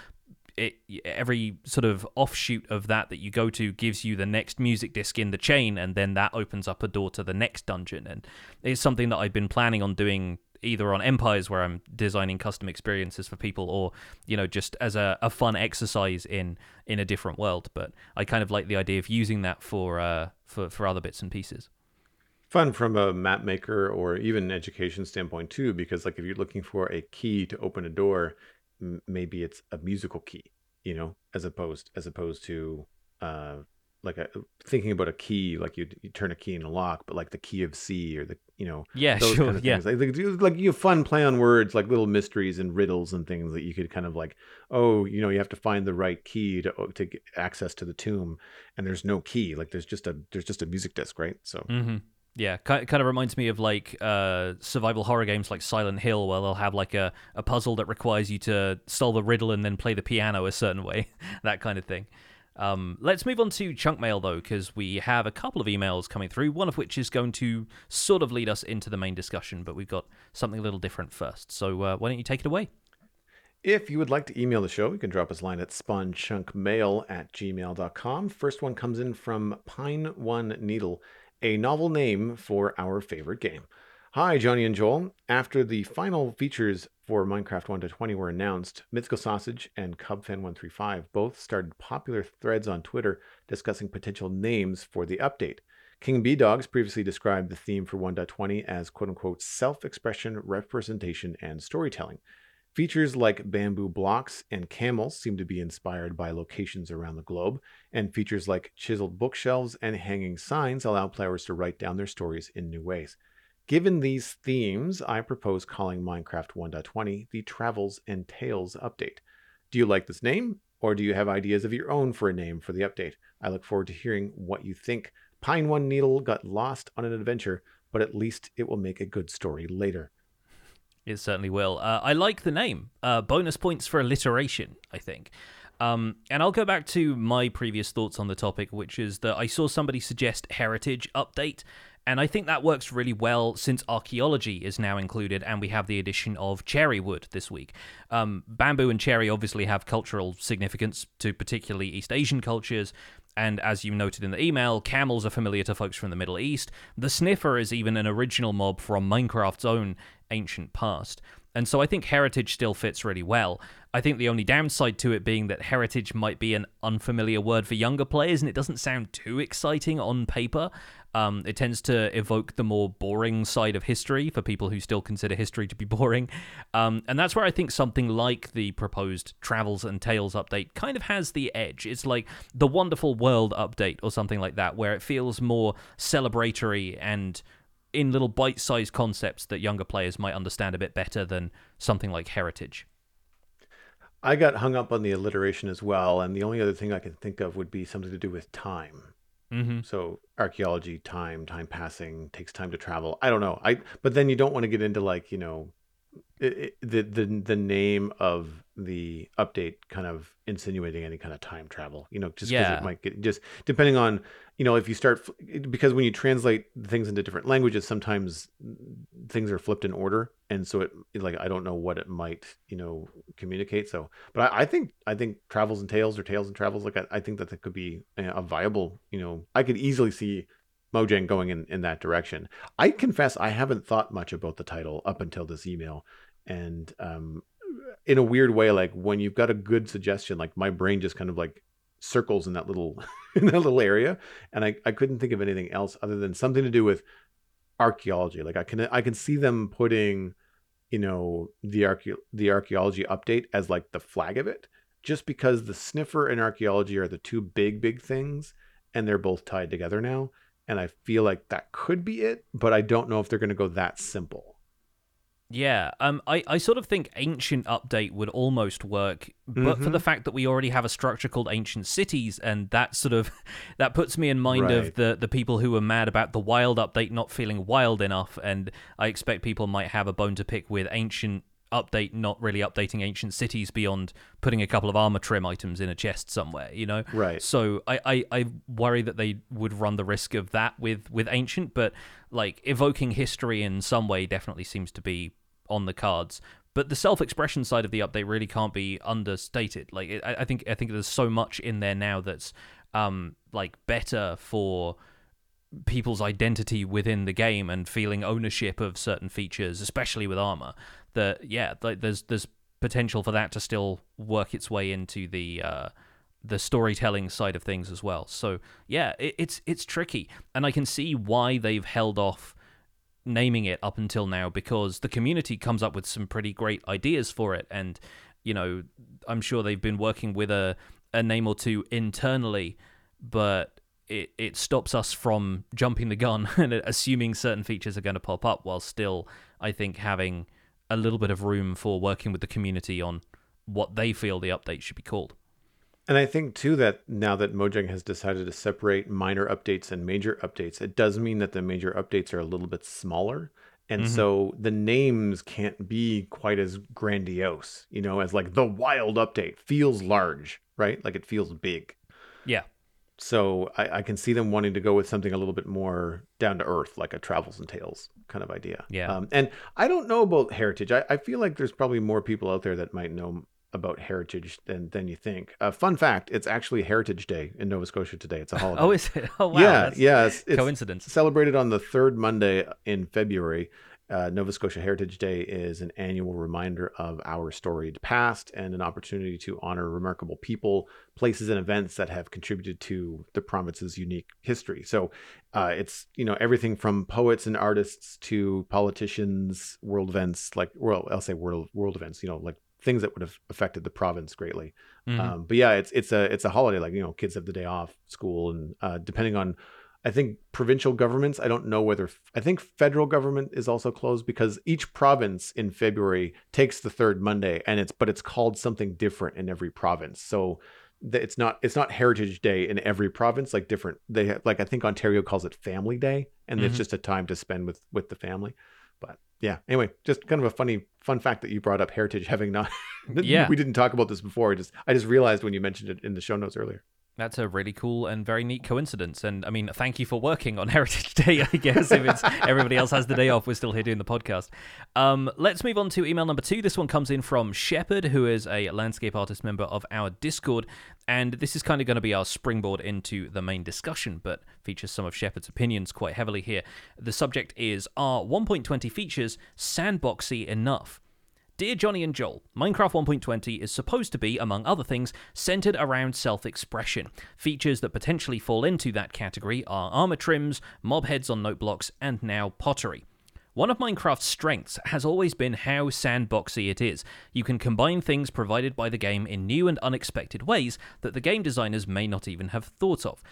Every sort of offshoot of that you go to gives you the next music disc in the chain, and then that opens up a door to the next dungeon. And it's something that I've been planning on doing either on Empires, where I'm designing custom experiences for people, or, you know, just as a fun exercise in a different world. But I kind of like the idea of using that for other bits and pieces. Fun from a map maker or even an education standpoint too, because like if you're looking for a key to open a door, maybe it's a musical key, you know, as opposed to thinking about a key, like you turn a key in a lock, but like the key of C or the, you know, those kind of things. Like you have fun play on words, like little mysteries and riddles and things that you could kind of like, oh, you know, you have to find the right key to get access to the tomb, and there's no key. Like there's just a music disc, right? So. Mm-hmm. Yeah, kind of reminds me of like survival horror games like Silent Hill, where they'll have like a puzzle that requires you to solve a riddle and then play the piano a certain way, that kind of thing. Let's move on to chunk mail, though, because we have a couple of emails coming through, one of which is going to sort of lead us into the main discussion, but we've got something a little different first. So why don't you take it away? If you would like to email the show, you can drop us a line at spawnchunkmail@gmail.com. First one comes in from Pine One Needle, a novel name for our favorite game. Hi, Johnny and Joel. After the final features for Minecraft 1-20 were announced, Mythical Sausage and CubFan135 both started popular threads on Twitter discussing potential names for the update. KingB Dogs previously described the theme for 1.20 as quote-unquote self-expression, representation, and storytelling. Features like bamboo blocks and camels seem to be inspired by locations around the globe, and features like chiseled bookshelves and hanging signs allow players to write down their stories in new ways. Given these themes, I propose calling Minecraft 1.20 the Travels and Tales update. Do you like this name, or do you have ideas of your own for a name for the update? I look forward to hearing what you think. Pine One Needle got lost on an adventure, but at least it will make a good story later. It certainly will. I like the name. Bonus points for alliteration, I think. And I'll go back to my previous thoughts on the topic, which is that I saw somebody suggest heritage update. And I think that works really well since archaeology is now included, and we have the addition of cherry wood this week. Bamboo and cherry obviously have cultural significance to particularly East Asian cultures. And as you noted in the email, camels are familiar to folks from the Middle East. The sniffer is even an original mob from Minecraft's own ancient past. And so I think heritage still fits really well. I think the only downside to it being that heritage might be an unfamiliar word for younger players, and it doesn't sound too exciting on paper. It tends to evoke the more boring side of history for people who still consider history to be boring. And that's where I think something like the proposed Travels and Tales update kind of has the edge. It's like the Wonderful World update or something like that, where it feels more celebratory and in little bite-sized concepts that younger players might understand a bit better than something like heritage. I got hung up on the alliteration as well, and the only other thing I can think of would be something to do with time. Mm-hmm. So archaeology, time passing, takes time to travel. I don't know. But then you don't want to get into like, you know, the name of the update kind of insinuating any kind of time travel, you know, just because it might get, just depending on, you know, if you start, because when you translate things into different languages, sometimes things are flipped in order, and so it like I don't know what it might, you know, communicate. So, but I think Travels and Tales or Tales and Travels, like I think that could be a viable, you know, I could easily see Mojang going in that direction. I confess I haven't thought much about the title up until this email. And in a weird way, like when you've got a good suggestion, like my brain just kind of like circles in that little area. And I couldn't think of anything else other than something to do with archaeology. Like I can see them putting, you know, the archaeology update as like the flag of it, just because the sniffer and archaeology are the two big things, and they're both tied together now. And I feel like that could be it, but I don't know if they're going to go that simple. Yeah, I sort of think Ancient Update would almost work, but for the fact that we already have a structure called Ancient Cities, and that sort of that puts me in mind of the people who were mad about the Wild Update not feeling wild enough, and I expect people might have a bone to pick with Ancient Update not really updating Ancient Cities beyond putting a couple of armor trim items in a chest somewhere, you know? Right. So I worry that they would run the risk of that with Ancient, but like evoking history in some way definitely seems to be on the cards. But the self-expression side of the update really can't be understated. Like I think there's so much in there now that's like better for people's identity within the game and feeling ownership of certain features, especially with armor, that there's potential for that to still work its way into the storytelling side of things as well. So yeah, it's tricky, and I can see why they've held off naming it up until now, because the community comes up with some pretty great ideas for it, and you know, I'm sure they've been working with a name or two internally, but it stops us from jumping the gun and assuming certain features are going to pop up, while still, I think, having a little bit of room for working with the community on what they feel the update should be called. And I think, too, that now that Mojang has decided to separate minor updates and major updates, it does mean that the major updates are a little bit smaller. And so the names can't be quite as grandiose, you know, as like the Wild Update feels large, right? Like it feels big. Yeah. So I can see them wanting to go with something a little bit more down to earth, like a Travels and Tales kind of idea. Yeah. And I don't know about Heritage. I feel like there's probably more people out there that might know about Heritage than you think. Fun fact, it's actually Heritage Day in Nova Scotia today. It's a holiday. Oh, is it? Oh, wow. Yeah, that's it's coincidence. Celebrated on the third Monday in February. Nova Scotia Heritage Day is an annual reminder of our storied past and an opportunity to honor remarkable people, places, and events that have contributed to the province's unique history. So it's, you know, everything from poets and artists to politicians, world events, like, well, I'll say world events, you know, like things that would have affected the province greatly. But yeah, it's a holiday, like, you know, kids have the day off school, and depending on, I think, provincial governments, I don't know whether, I think federal government is also closed, because each province in February takes the third Monday, and it's called something different in every province. So it's not Heritage Day in every province, like different. They have, like, I think Ontario calls it Family Day, and it's just a time to spend with the family. But yeah, anyway, just kind of a fun fact that you brought up, Heritage, having not, we didn't talk about this before. I just realized when you mentioned it in the show notes earlier. That's a really cool and very neat coincidence. And I mean, thank you for working on Heritage Day, I guess. If it's everybody else has the day off, we're still here doing the podcast. Let's move on to email number 2. This one comes in from Shepherd, who is a landscape artist member of our Discord. And this is kind of going to be our springboard into the main discussion, but features some of Shepherd's opinions quite heavily here. The subject is, are 1.20 features sandboxy enough? Dear Johnny and Joel, Minecraft 1.20 is supposed to be, among other things, centered around self-expression. Features that potentially fall into that category are armor trims, mob heads on note blocks, and now pottery. One of Minecraft's strengths has always been how sandboxy it is. You can combine things provided by the game in new and unexpected ways that the game designers may not even have thought of.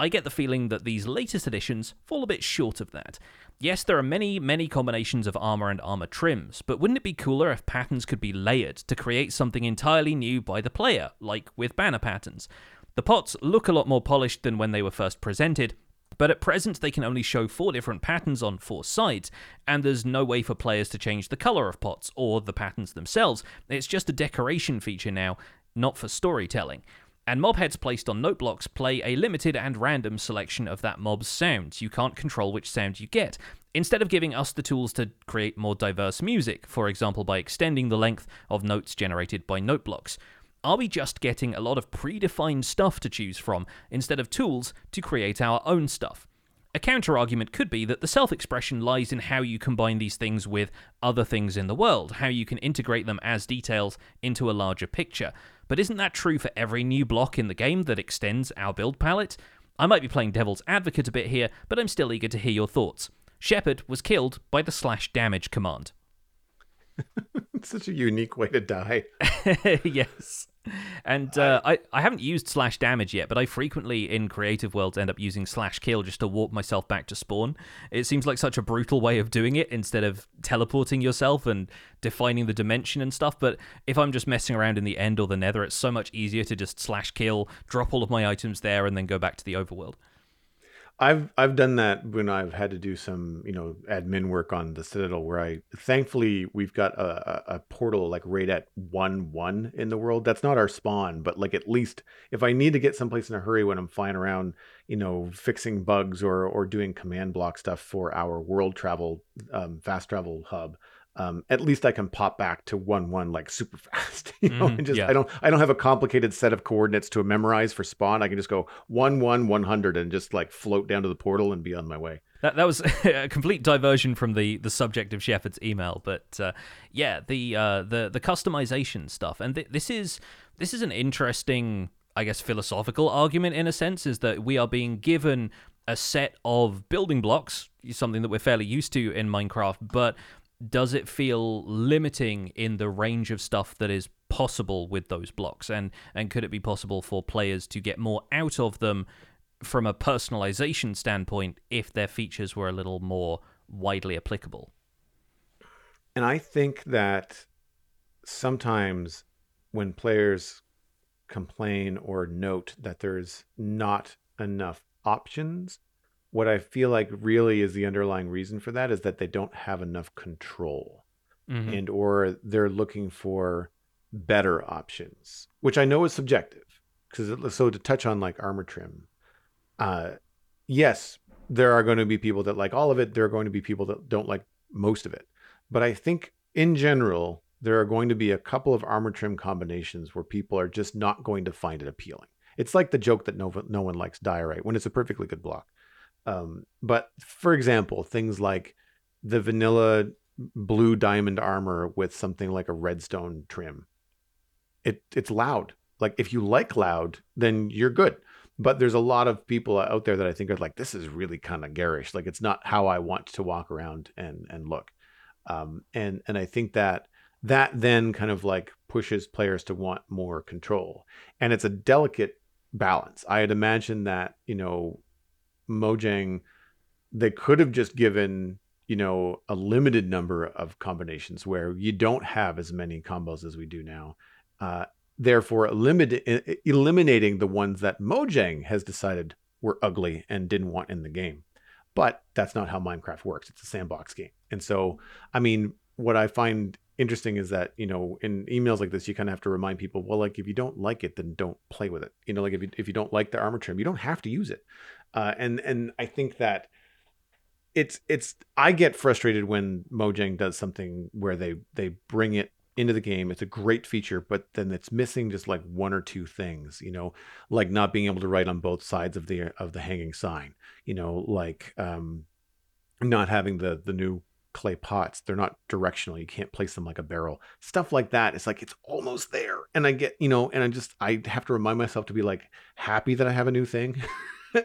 I get the feeling that these latest editions fall a bit short of that. Yes, there are many, many combinations of armor and armor trims, but wouldn't it be cooler if patterns could be layered to create something entirely new by the player, like with banner patterns? The pots look a lot more polished than when they were first presented, but at present they can only show 4 different patterns on 4 sides, and there's no way for players to change the color of pots or the patterns themselves. It's just a decoration feature now, not for storytelling. And mob heads placed on note blocks play a limited and random selection of that mob's sounds. You can't control which sound you get. Instead of giving us the tools to create more diverse music, for example by extending the length of notes generated by note blocks, are we just getting a lot of predefined stuff to choose from instead of tools to create our own stuff? A counter-argument could be that the self-expression lies in how you combine these things with other things in the world, how you can integrate them as details into a larger picture. But isn't that true for every new block in the game that extends our build palette? I might be playing devil's advocate a bit here, but I'm still eager to hear your thoughts. Shepherd was killed by the /damage command. It's such a unique way to die. Yes. And I haven't used slash damage yet, but I frequently in creative worlds end up using slash kill just to warp myself back to spawn. It seems like such a brutal way of doing it instead of teleporting yourself and defining the dimension and stuff. But if I'm just messing around in the End or the Nether, it's so much easier to just slash kill, drop all of my items there, and then go back to the overworld. I've done that when I've had to do some, you know, admin work on the Citadel, where I thankfully we've got a portal like right at 1-1 in the world. That's not our spawn, but like at least if I need to get someplace in a hurry when I'm flying around, you know, fixing bugs or doing command block stuff for our world travel fast travel hub, at least I can pop back to 1-1 like super fast, you know, and just, yeah. I don't have a complicated set of coordinates to memorize for spawn. I can just go 1-1-100 and just like float down to the portal and be on my way. That was a complete diversion from the subject of Shepherd's email, but yeah, the customization stuff, and this is an interesting, I guess, philosophical argument in a sense, is that we are being given a set of building blocks, something that we're fairly used to in Minecraft, but does it feel limiting in the range of stuff that is possible with those blocks? And could it be possible for players to get more out of them from a personalization standpoint if their features were a little more widely applicable? And I think that sometimes when players complain or note that there's not enough options, what I feel like really is the underlying reason for that is that they don't have enough control, and or they're looking for better options, which I know is subjective. Because so to touch on like armor trim, yes, there are going to be people that like all of it. There are going to be people that don't like most of it. But I think in general, there are going to be a couple of armor trim combinations where people are just not going to find it appealing. It's like the joke that no one likes diorite when it's a perfectly good block. But for example, things like the vanilla blue diamond armor with something like a redstone trim, it's loud. Like if you like loud, then you're good. But there's a lot of people out there that I think are like, this is really kind of garish. Like it's not how I want to walk around and look. And I think that then kind of like pushes players to want more control. And it's a delicate balance. I had imagined that, you know, Mojang, they could have just given, you know, a limited number of combinations where you don't have as many combos as we do now, therefore eliminating the ones that Mojang has decided were ugly and didn't want in the game. But that's not how Minecraft works. It's a sandbox game. And so, I mean, what I find interesting is that, you know, in emails like this, you kind of have to remind people, well, like, if you don't like it, then don't play with it. You know, like if you don't like the armor trim, you don't have to use it. And I think that it's I get frustrated when Mojang does something where they bring it into the game. It's a great feature, but then it's missing just like one or two things, you know, like not being able to write on both sides of the hanging sign, you know, like not having the new clay pots. They're not directional. You can't place them like a barrel. Stuff like that. It's like, it's almost there. And I get, you know, and I have to remind myself to be like happy that I have a new thing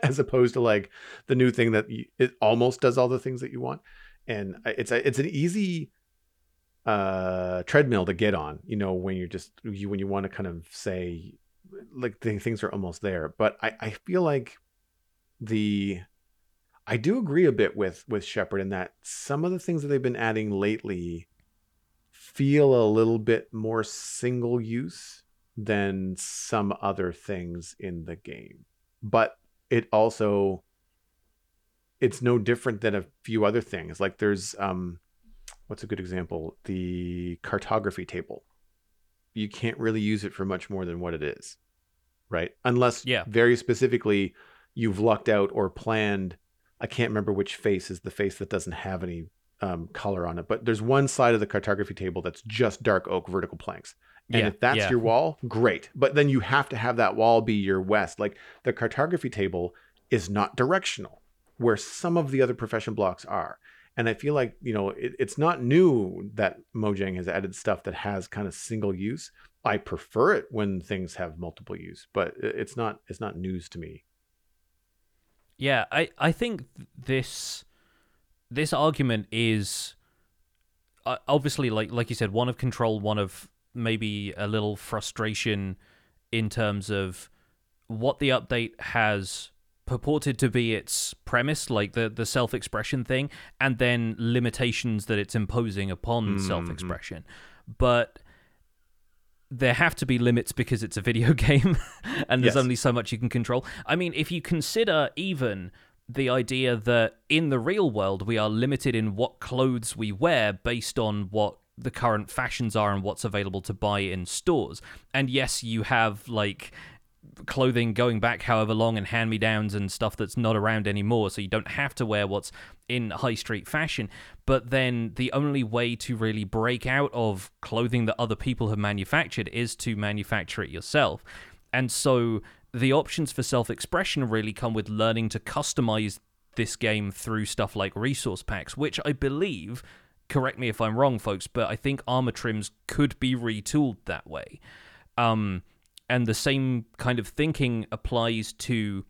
as opposed to like the new thing that it almost does all the things that you want. And it's an easy treadmill to get on, you know, when you want to kind of say like things are almost there. But I feel like I do agree a bit with Shepherd in that some of the things that they've been adding lately feel a little bit more single use than some other things in the game. But it's no different than a few other things. Like there's, what's a good example? The cartography table. You can't really use it for much more than what it is, right? Unless very specifically you've lucked out or planned. I can't remember which face is the face that doesn't have any color on it, but there's one side of the cartography table that's just dark oak vertical planks. And if that's your wall, great. But then you have to have that wall be your west. Like the cartography table is not directional, where some of the other profession blocks are. And I feel like, you know, it's not new that Mojang has added stuff that has kind of single use. I prefer it when things have multiple use, but it's not news to me. Yeah, I think this argument is obviously, like you said, one of control, one of maybe a little frustration in terms of what the update has purported to be its premise, like the self-expression thing, and then limitations that it's imposing upon self-expression. But there have to be limits because it's a video game and there's only so much you can control. I mean, if you consider even the idea that in the real world we are limited in what clothes we wear based on what the current fashions are and what's available to buy in stores. And yes, you have like clothing going back however long and hand-me-downs and stuff that's not around anymore, so you don't have to wear what's in high street fashion. But then the only way to really break out of clothing that other people have manufactured is to manufacture it yourself. And so the options for self-expression really come with learning to customize this game through stuff like resource packs, which I believe, correct me if I'm wrong, folks, but I think armor trims could be retooled that way. And the same kind of thinking applies to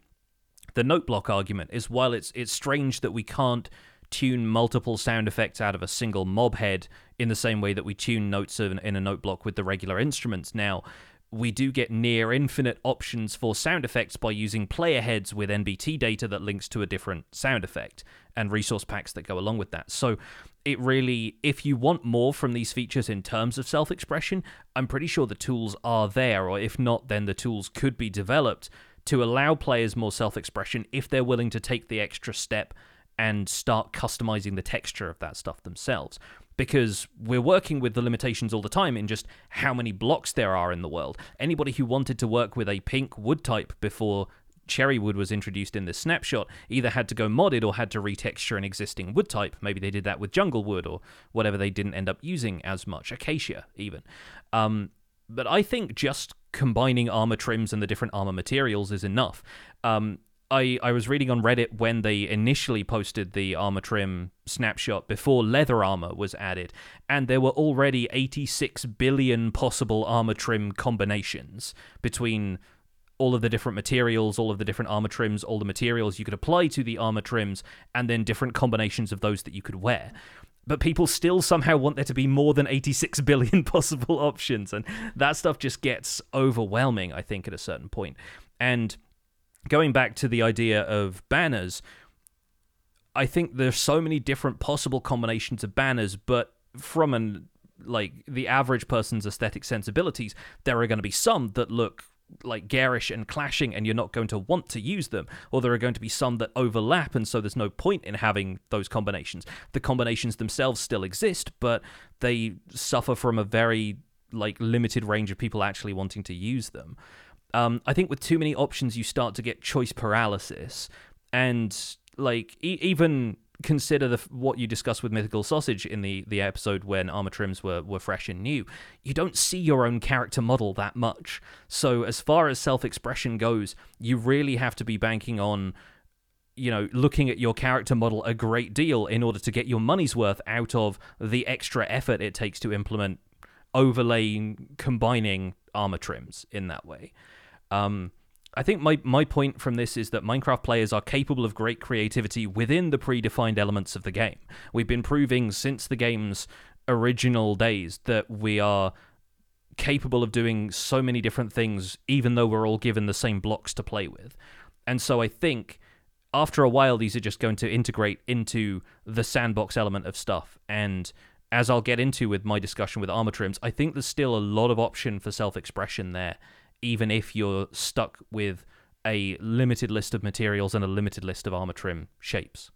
the note block argument, is while it's strange that we can't tune multiple sound effects out of a single mob head in the same way that we tune notes in a note block with the regular instruments now, we do get near infinite options for sound effects by using player heads with NBT data that links to a different sound effect and resource packs that go along with that. So it really, if you want more from these features in terms of self-expression, I'm pretty sure the tools are there, or if not, then the tools could be developed to allow players more self-expression if they're willing to take the extra step and start customizing the texture of that stuff themselves. Because we're working with the limitations all the time in just how many blocks there are in the world. Anybody who wanted to work with a pink wood type before cherry wood was introduced in this snapshot either had to go modded or had to retexture an existing wood type. Maybe they did that with jungle wood or whatever they didn't end up using as much, acacia even. But I think just combining armor trims and the different armor materials is enough. I was reading on Reddit when they initially posted the armor trim snapshot before leather armor was added, and there were already 86 billion possible armor trim combinations between all of the different materials, all of the different armor trims, all the materials you could apply to the armor trims, and then different combinations of those that you could wear. But people still somehow want there to be more than 86 billion possible options, and that stuff just gets overwhelming, I think, at a certain point. And going back to the idea of banners, I think there's so many different possible combinations of banners, but from the average person's aesthetic sensibilities, there are going to be some that look like garish and clashing and you're not going to want to use them, or there are going to be some that overlap, and so there's no point in having those combinations. The combinations themselves still exist, but they suffer from a very limited range of people actually wanting to use them. I think with too many options, you start to get choice paralysis. And even consider what you discussed with Mythical Sausage in the episode when armor trims were fresh and new. You don't see your own character model that much. So as far as self-expression goes, you really have to be banking on, looking at your character model a great deal in order to get your money's worth out of the extra effort it takes to implement overlaying, combining armor trims in that way. I think my point from this is that Minecraft players are capable of great creativity within the predefined elements of the game. We've been proving since the game's original days that we are capable of doing so many different things, even though we're all given the same blocks to play with. And so I think after a while, these are just going to integrate into the sandbox element of stuff. And as I'll get into with my discussion with armor trims, I think there's still a lot of option for self-expression there, even if you're stuck with a limited list of materials and a limited list of armor trim shapes.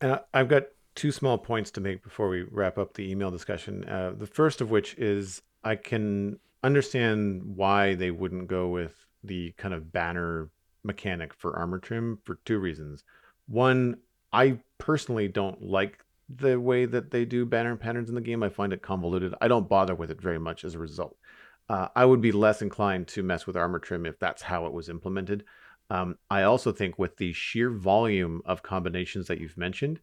And I've got two small points to make before we wrap up the email discussion. The first of which is I can understand why they wouldn't go with the kind of banner mechanic for armor trim for two reasons. One, I personally don't like the way that they do banner patterns in the game. I find it convoluted. I don't bother with it very much as a result. I would be less inclined to mess with armor trim if that's how it was implemented. I also think with the sheer volume of combinations that you've mentioned,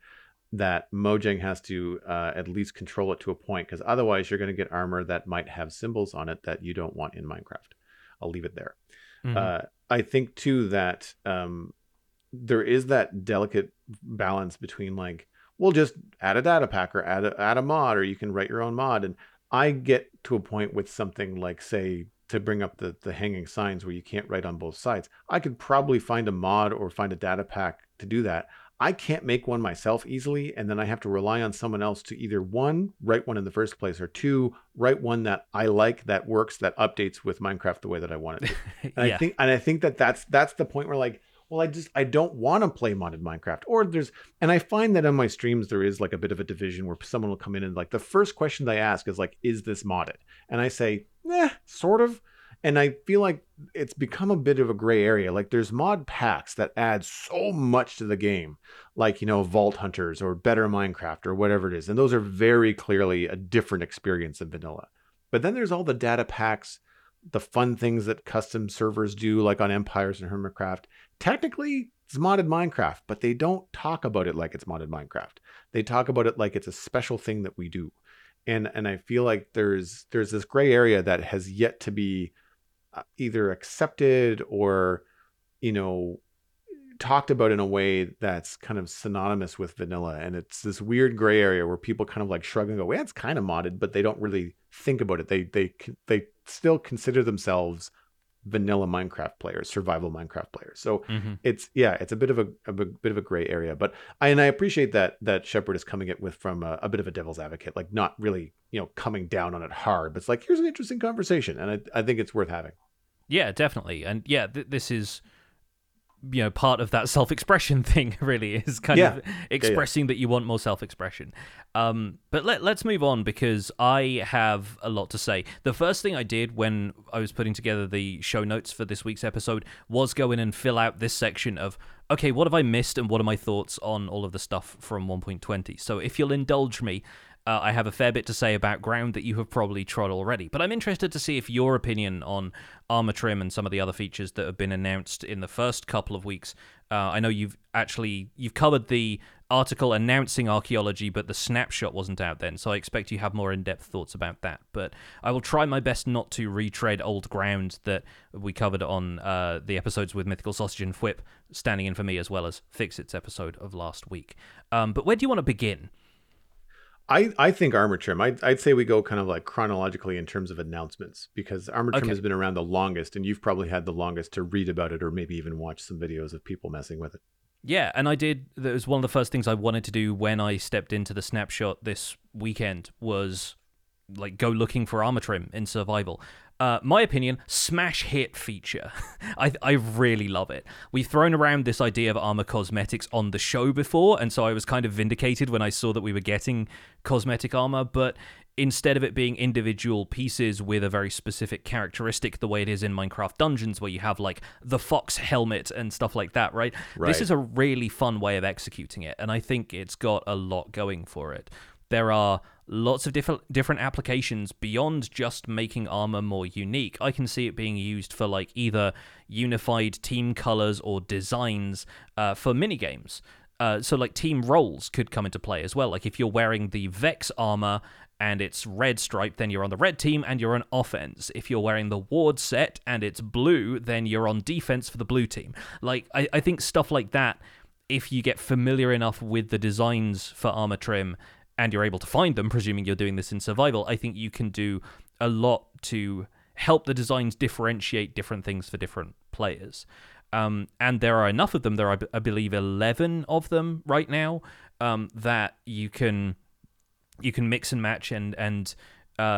that Mojang has to at least control it to a point, because otherwise you're going to get armor that might have symbols on it that you don't want in Minecraft. I'll leave it there. Mm-hmm. I think too that there is that delicate balance between we'll just add a data pack or add a mod, or you can write your own mod. And I get to a point with something like, say, to bring up the hanging signs where you can't write on both sides. I could probably find a mod or find a data pack to do that. I can't make one myself easily, and then I have to rely on someone else to either one, write one in the first place, or two, write one that I like, that works, that updates with Minecraft the way that I want it to. And yeah. I think that's the point where, like, well, I don't want to play modded Minecraft. Or and I find that on my streams, there is like a bit of a division where someone will come in and like, the first question they ask is like, is this modded? And I say, nah, sort of. And I feel like it's become a bit of a gray area. Like, there's mod packs that add so much to the game, like, you know, Vault Hunters or Better Minecraft or whatever it is. And those are very clearly a different experience than vanilla. But then there's all the data packs, the fun things that custom servers do, like on Empires and Hermitcraft. Technically, it's modded Minecraft, but they don't talk about it like it's modded Minecraft. They talk about it like it's a special thing that we do. And I feel like there's this gray area that has yet to be either accepted or, you know, talked about in a way that's kind of synonymous with vanilla. And it's this weird gray area where people kind of like shrug and go, yeah, it's kind of modded, but they don't really think about it. They still consider themselves vanilla Minecraft players, survival Minecraft players. So it's a bit of a gray area, but I appreciate that Shepherd is coming at with from a bit of a devil's advocate, like not really, you know, coming down on it hard, but it's like, here's an interesting conversation. And I think it's worth having. Yeah, definitely. And yeah, this is, you know, part of that self-expression thing really is kind of expressing that you want more self-expression. But let's move on because I have a lot to say. The first thing I did when I was putting together the show notes for this week's episode was go in and fill out this section of, okay, what have I missed and what are my thoughts on all of the stuff from 1.20? So if you'll indulge me, I have a fair bit to say about ground that you have probably trod already, but I'm interested to see if your opinion on armor trim and some of the other features that have been announced in the first couple of weeks. I know you've covered the article announcing archaeology, but the snapshot wasn't out then, so I expect you have more in-depth thoughts about that. But I will try my best not to retread old ground that we covered on the episodes with Mythical Sausage and FWhip standing in for me, as well as Fixit's episode of last week. But where do you want to begin? I think armor trim, I'd say we go kind of like chronologically in terms of announcements, because armor trim has been around the longest and you've probably had the longest to read about it or maybe even watch some videos of people messing with it. Yeah, and that was one of the first things I wanted to do when I stepped into the snapshot this weekend was like go looking for armor trim in survival. My opinion, smash hit feature. I really love it. We've thrown around this idea of armor cosmetics on the show before, and so I was kind of vindicated when I saw that we were getting cosmetic armor, but instead of it being individual pieces with a very specific characteristic the way it is in Minecraft Dungeons where you have like the fox helmet and stuff like that, right? This is a really fun way of executing it, and I think it's got a lot going for it. There are lots of different applications beyond just making armor more unique. I can see it being used for like either unified team colors or designs for minigames. So like team roles could come into play as well. Like if you're wearing the Vex armor and it's red stripe, then you're on the red team and you're on offense. If you're wearing the Ward set and it's blue, then you're on defense for the blue team. Like I think stuff like that, if you get familiar enough with the designs for armor trim, and you're able to find them, presuming you're doing this in survival, I think you can do a lot to help the designs differentiate different things for different players. And there are enough of them, there are, I believe, 11 of them right now, that you can mix and match. And I'm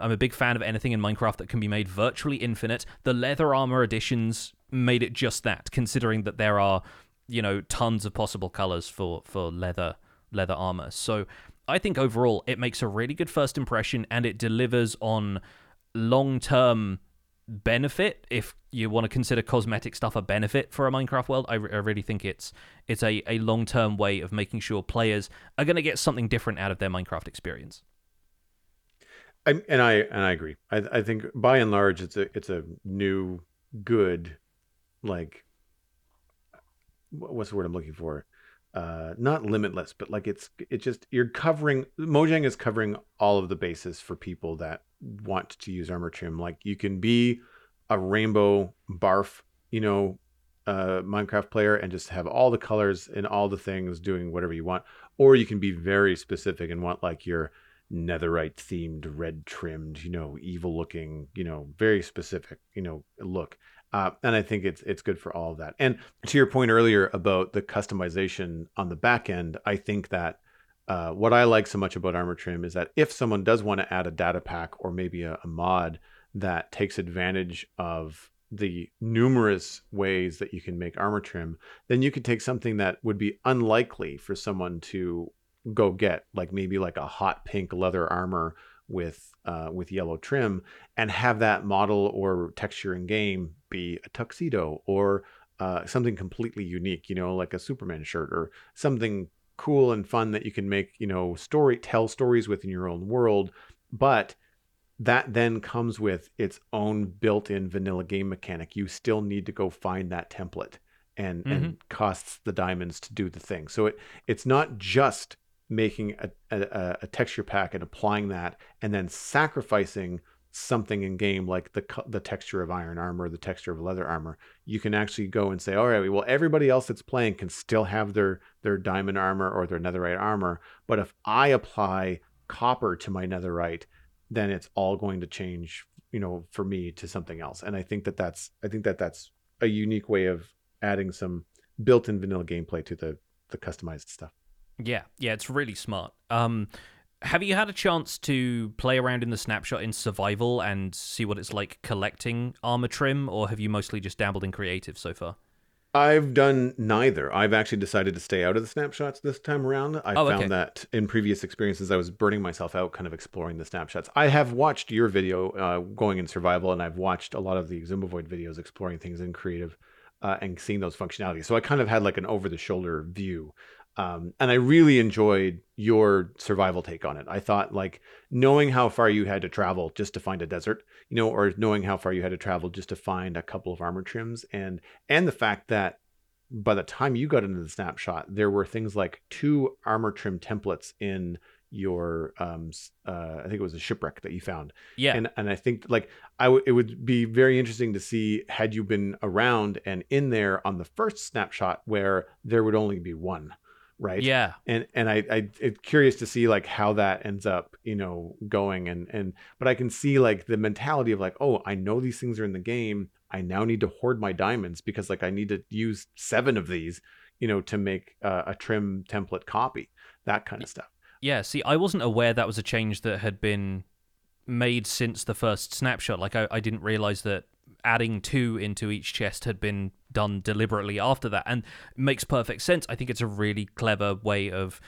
a big fan of anything in Minecraft that can be made virtually infinite. The leather armor editions made it just that, considering that there are, you know, tons of possible colors for leather armor. So I think overall it makes a really good first impression and it delivers on long-term benefit. If you want to consider cosmetic stuff a benefit for a Minecraft world, I really think it's a long-term way of making sure players are going to get something different out of their Minecraft experience. I agree. I think by and large it's a new good, like, what's the word I'm looking for? Not limitless, but like it's just, you're covering, Mojang is covering all of the bases for people that want to use armor trim. Like you can be a rainbow barf, you know, Minecraft player and just have all the colors and all the things doing whatever you want, or you can be very specific and want like your netherite themed, red trimmed, evil looking, very specific, look. And I think it's good for all of that. And to your point earlier about the customization on the back end, I think that what I like so much about Armor Trim is that if someone does want to add a data pack or maybe a mod that takes advantage of the numerous ways that you can make Armor Trim, then you could take something that would be unlikely for someone to go get, like maybe like a hot pink leather armor with yellow trim, and have that model or texture in game be a tuxedo or something completely unique, like a Superman shirt or something cool and fun that you can make, tell stories within your own world. But that then comes with its own built-in vanilla game mechanic. You still need to go find that template, and mm-hmm. and costs the diamonds to do the thing. So it's not just making a texture pack and applying that and then sacrificing something in game, like the texture of iron armor, the texture of leather armor. You can actually go and say, all right, well, everybody else that's playing can still have their diamond armor or their netherite armor, but if I apply copper to my netherite, then it's all going to change, for me, to something else. And I think that that's a unique way of adding some built-in vanilla gameplay to the customized stuff. Yeah, it's really smart. Have you had a chance to play around in the snapshot in survival and see what it's like collecting armor trim, or have you mostly just dabbled in creative so far? I've done neither. I've actually decided to stay out of the snapshots this time around. I found that in previous experiences, I was burning myself out kind of exploring the snapshots. I have watched your video going in survival, and I've watched a lot of the Exumavoid videos exploring things in creative and seeing those functionalities. So I kind of had like an over-the-shoulder view. And I really enjoyed your survival take on it. I thought, like, knowing how far you had to travel just to find a desert, or knowing how far you had to travel just to find a couple of armor trims, and the fact that by the time you got into the snapshot, there were things like 2 armor trim templates in your I think it was a shipwreck that you found. Yeah. And I think it would be very interesting to see, had you been around and in there on the first snapshot, where there would only be 1. Right. Yeah. And I'm curious to see like how that ends up, going, but I can see like the mentality of like, oh, I know these things are in the game. I now need to hoard my diamonds because like I need to use 7 of these, to make a trim template copy, that kind of stuff. Yeah. See, I wasn't aware that was a change that had been made since the first snapshot. Like I didn't realize that adding 2 into each chest had been done deliberately after that, and it makes perfect sense. I think it's a really clever way of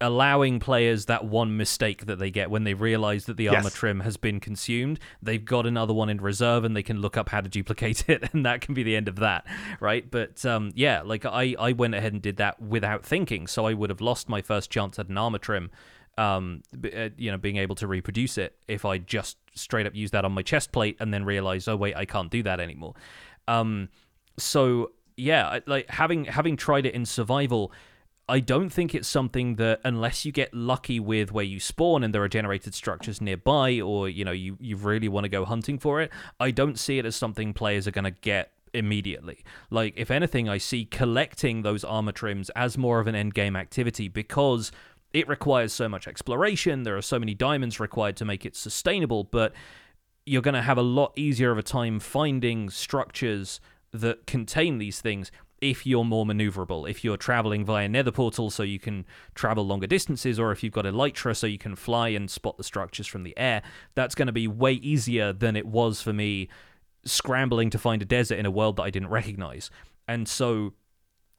allowing players that one mistake that they get when they realize that the armor trim has been consumed. They've got another one in reserve and they can look up how to duplicate it, and that can be the end of that, right? But I went ahead and did that without thinking, so I would have lost my first chance at an armor trim, being able to reproduce it, if I just straight up used that on my chest plate and then realized, oh wait, I can't do that anymore. So yeah, like having tried it in survival, I don't think it's something that, unless you get lucky with where you spawn and there are generated structures nearby, or you really want to go hunting for it, I don't see it as something players are going to get immediately. Like, if anything, I see collecting those armor trims as more of an end game activity, because it requires so much exploration. There are so many diamonds required to make it sustainable, but you're going to have a lot easier of a time finding structures that contain these things if you're more maneuverable, if you're traveling via nether portal so you can travel longer distances, or if you've got elytra so you can fly and spot the structures from the air. That's going to be way easier than it was for me scrambling to find a desert in a world that I didn't recognize. And so,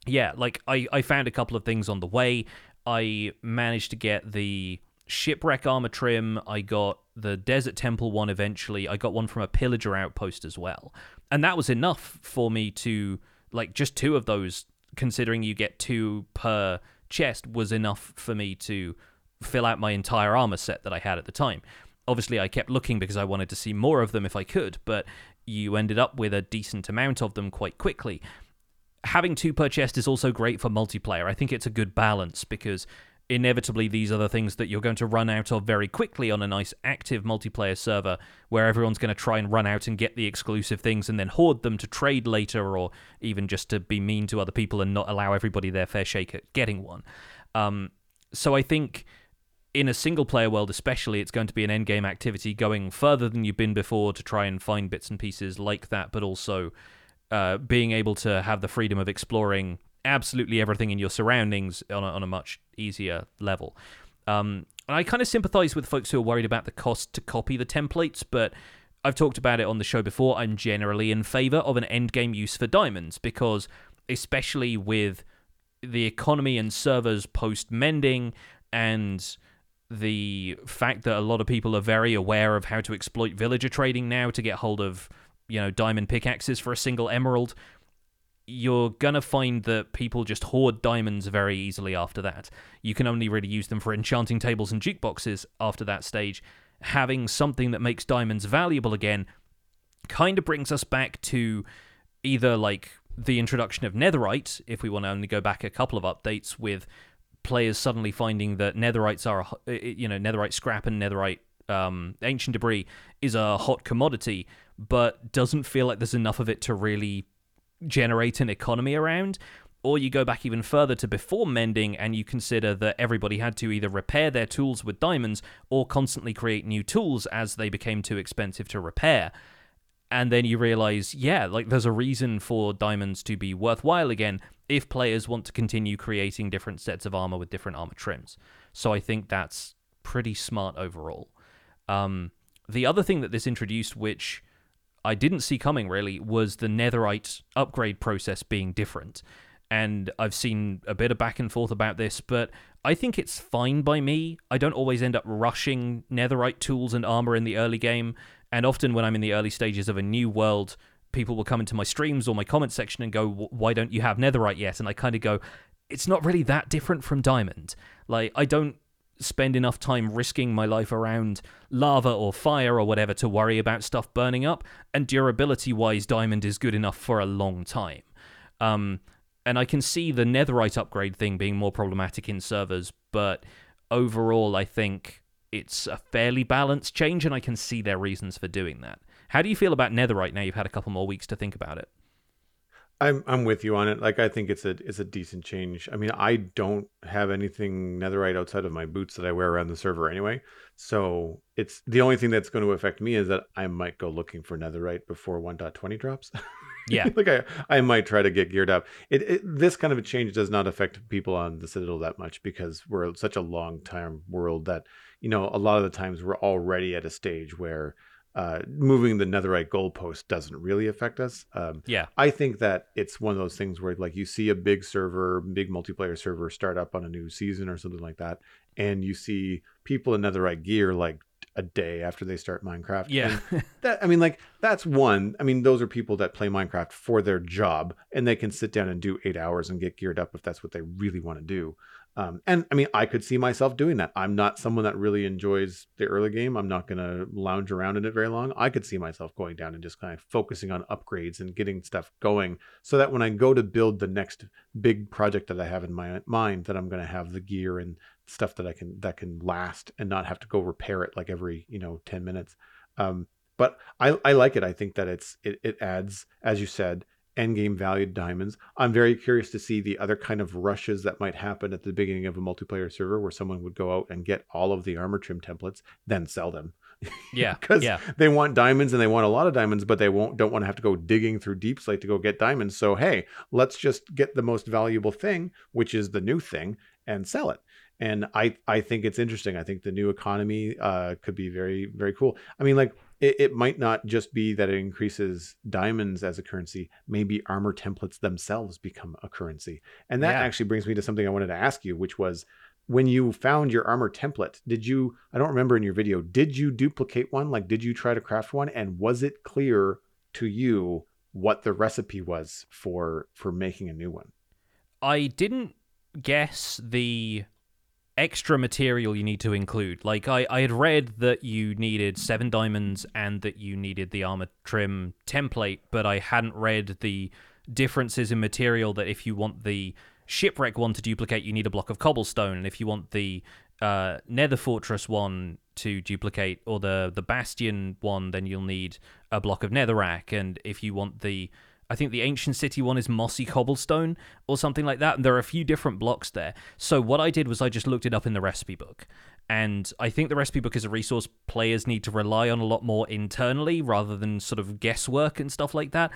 yeah, like I found a couple of things on the way. I managed to get the shipwreck armor trim. I got the desert temple one eventually. I got one from a pillager outpost as well. And that was enough for me to, like, just 2 of those, considering you get 2 per chest, was enough for me to fill out my entire armor set that I had at the time. Obviously, I kept looking because I wanted to see more of them if I could, but you ended up with a decent amount of them quite quickly. Having 2 per chest is also great for multiplayer. I think it's a good balance, because inevitably these are the things that you're going to run out of very quickly on a nice active multiplayer server, where everyone's going to try and run out and get the exclusive things and then hoard them to trade later, or even just to be mean to other people and not allow everybody their fair shake at getting one. So I think in a single-player world especially, it's going to be an endgame activity going further than you've been before to try and find bits and pieces like that, but also being able to have the freedom of exploring absolutely everything in your surroundings on a much easier level. And I kind of sympathize with folks who are worried about the cost to copy the templates, but I've talked about it on the show before. I'm generally in favor of an endgame use for diamonds because, especially with the economy and servers post-mending and the fact that a lot of people are very aware of how to exploit villager trading now to get hold of, you know, diamond pickaxes for a single emerald, you're going to find that people just hoard diamonds very easily after that. You can only really use them for enchanting tables and jukeboxes after that stage. Having something that makes diamonds valuable again kind of brings us back to either, like, the introduction of netherite, if we want to only go back a couple of updates, with players suddenly finding that netherites are, you know, netherite scrap and netherite ancient debris is a hot commodity, but doesn't feel like there's enough of it to really generate an economy around. Or you go back even further to before mending and you consider that everybody had to either repair their tools with diamonds or constantly create new tools as they became too expensive to repair. And then you realize, yeah, like, there's a reason for diamonds to be worthwhile again if players want to continue creating different sets of armor with different armor trims. So I think that's pretty smart overall. The other thing that this introduced, which I didn't see coming really, was the netherite upgrade process being different. And I've seen a bit of back and forth about this, but I think it's fine by me. I don't always end up rushing netherite tools and armor in the early game. And often when I'm in the early stages of a new world, people will come into my streams or my comment section and go, why don't you have netherite yet? And I kind of go, it's not really that different from diamond. Like, I don't spend enough time risking my life around lava or fire or whatever to worry about stuff burning up. And durability-wise, diamond is good enough for a long time. And I can see the netherite upgrade thing being more problematic in servers, but overall, I think it's a fairly balanced change, and I can see their reasons for doing that. How do you feel about netherite now you've had a couple more weeks to think about it? I'm with you on it. Like, I think it's a decent change. I mean, I don't have anything netherite outside of my boots that I wear around the server anyway. So it's the only thing that's going to affect me is that I might go looking for netherite before 1.20 drops. Yeah. Like, I might try to get geared up. This kind of a change does not affect people on the Citadel that much because we're such a long-time world that, you know, a lot of the times we're already at a stage where moving the netherite goalpost doesn't really affect us. I think that it's one of those things where, like, you see a big multiplayer server start up on a new season or something like that, and you see people in netherite gear like a day after they start Minecraft. Yeah. And that, I mean, like, that's one. I mean, those are people that play Minecraft for their job, and they can sit down and do 8 hours and get geared up if that's what they really want to do. And I mean, I could see myself doing that. I'm not someone that really enjoys the early game. I'm not going to lounge around in it very long. I could see myself going down and just kind of focusing on upgrades and getting stuff going so that when I go to build the next big project that I have in my mind, that I'm going to have the gear and stuff that I can, that can last and not have to go repair it like every, you know, 10 minutes. But I like it. I think that it adds, as you said, endgame valued diamonds. I'm very curious to see the other kind of rushes that might happen at the beginning of a multiplayer server where someone would go out and get all of the armor trim templates, then sell them. Yeah. Because they want diamonds and they want a lot of diamonds, but they don't want to have to go digging through deep slate to go get diamonds. So, hey, let's just get the most valuable thing, which is the new thing, and sell it. And I think it's interesting. I think the new economy could be very, very cool. I mean, like, it might not just be that it increases diamonds as a currency. Maybe armor templates themselves become a currency. And that actually brings me to something I wanted to ask you, which was, when you found your armor template, I don't remember in your video, did you duplicate one? Like, did you try to craft one? And was it clear to you what the recipe was for making a new one? I didn't guess the extra material you need to include. Like, I had read that you needed 7 diamonds and that you needed the armor trim template, but I hadn't read the differences in material, that if you want the shipwreck one to duplicate, you need a block of cobblestone, and if you want the nether fortress one to duplicate, or the bastion one, then you'll need a block of netherrack, and if you want the, I think the Ancient City one is mossy cobblestone or something like that. And there are a few different blocks there. So what I did was I just looked it up in the recipe book And I think the recipe book is a resource players need to rely on a lot more internally rather than sort of guesswork and stuff like that.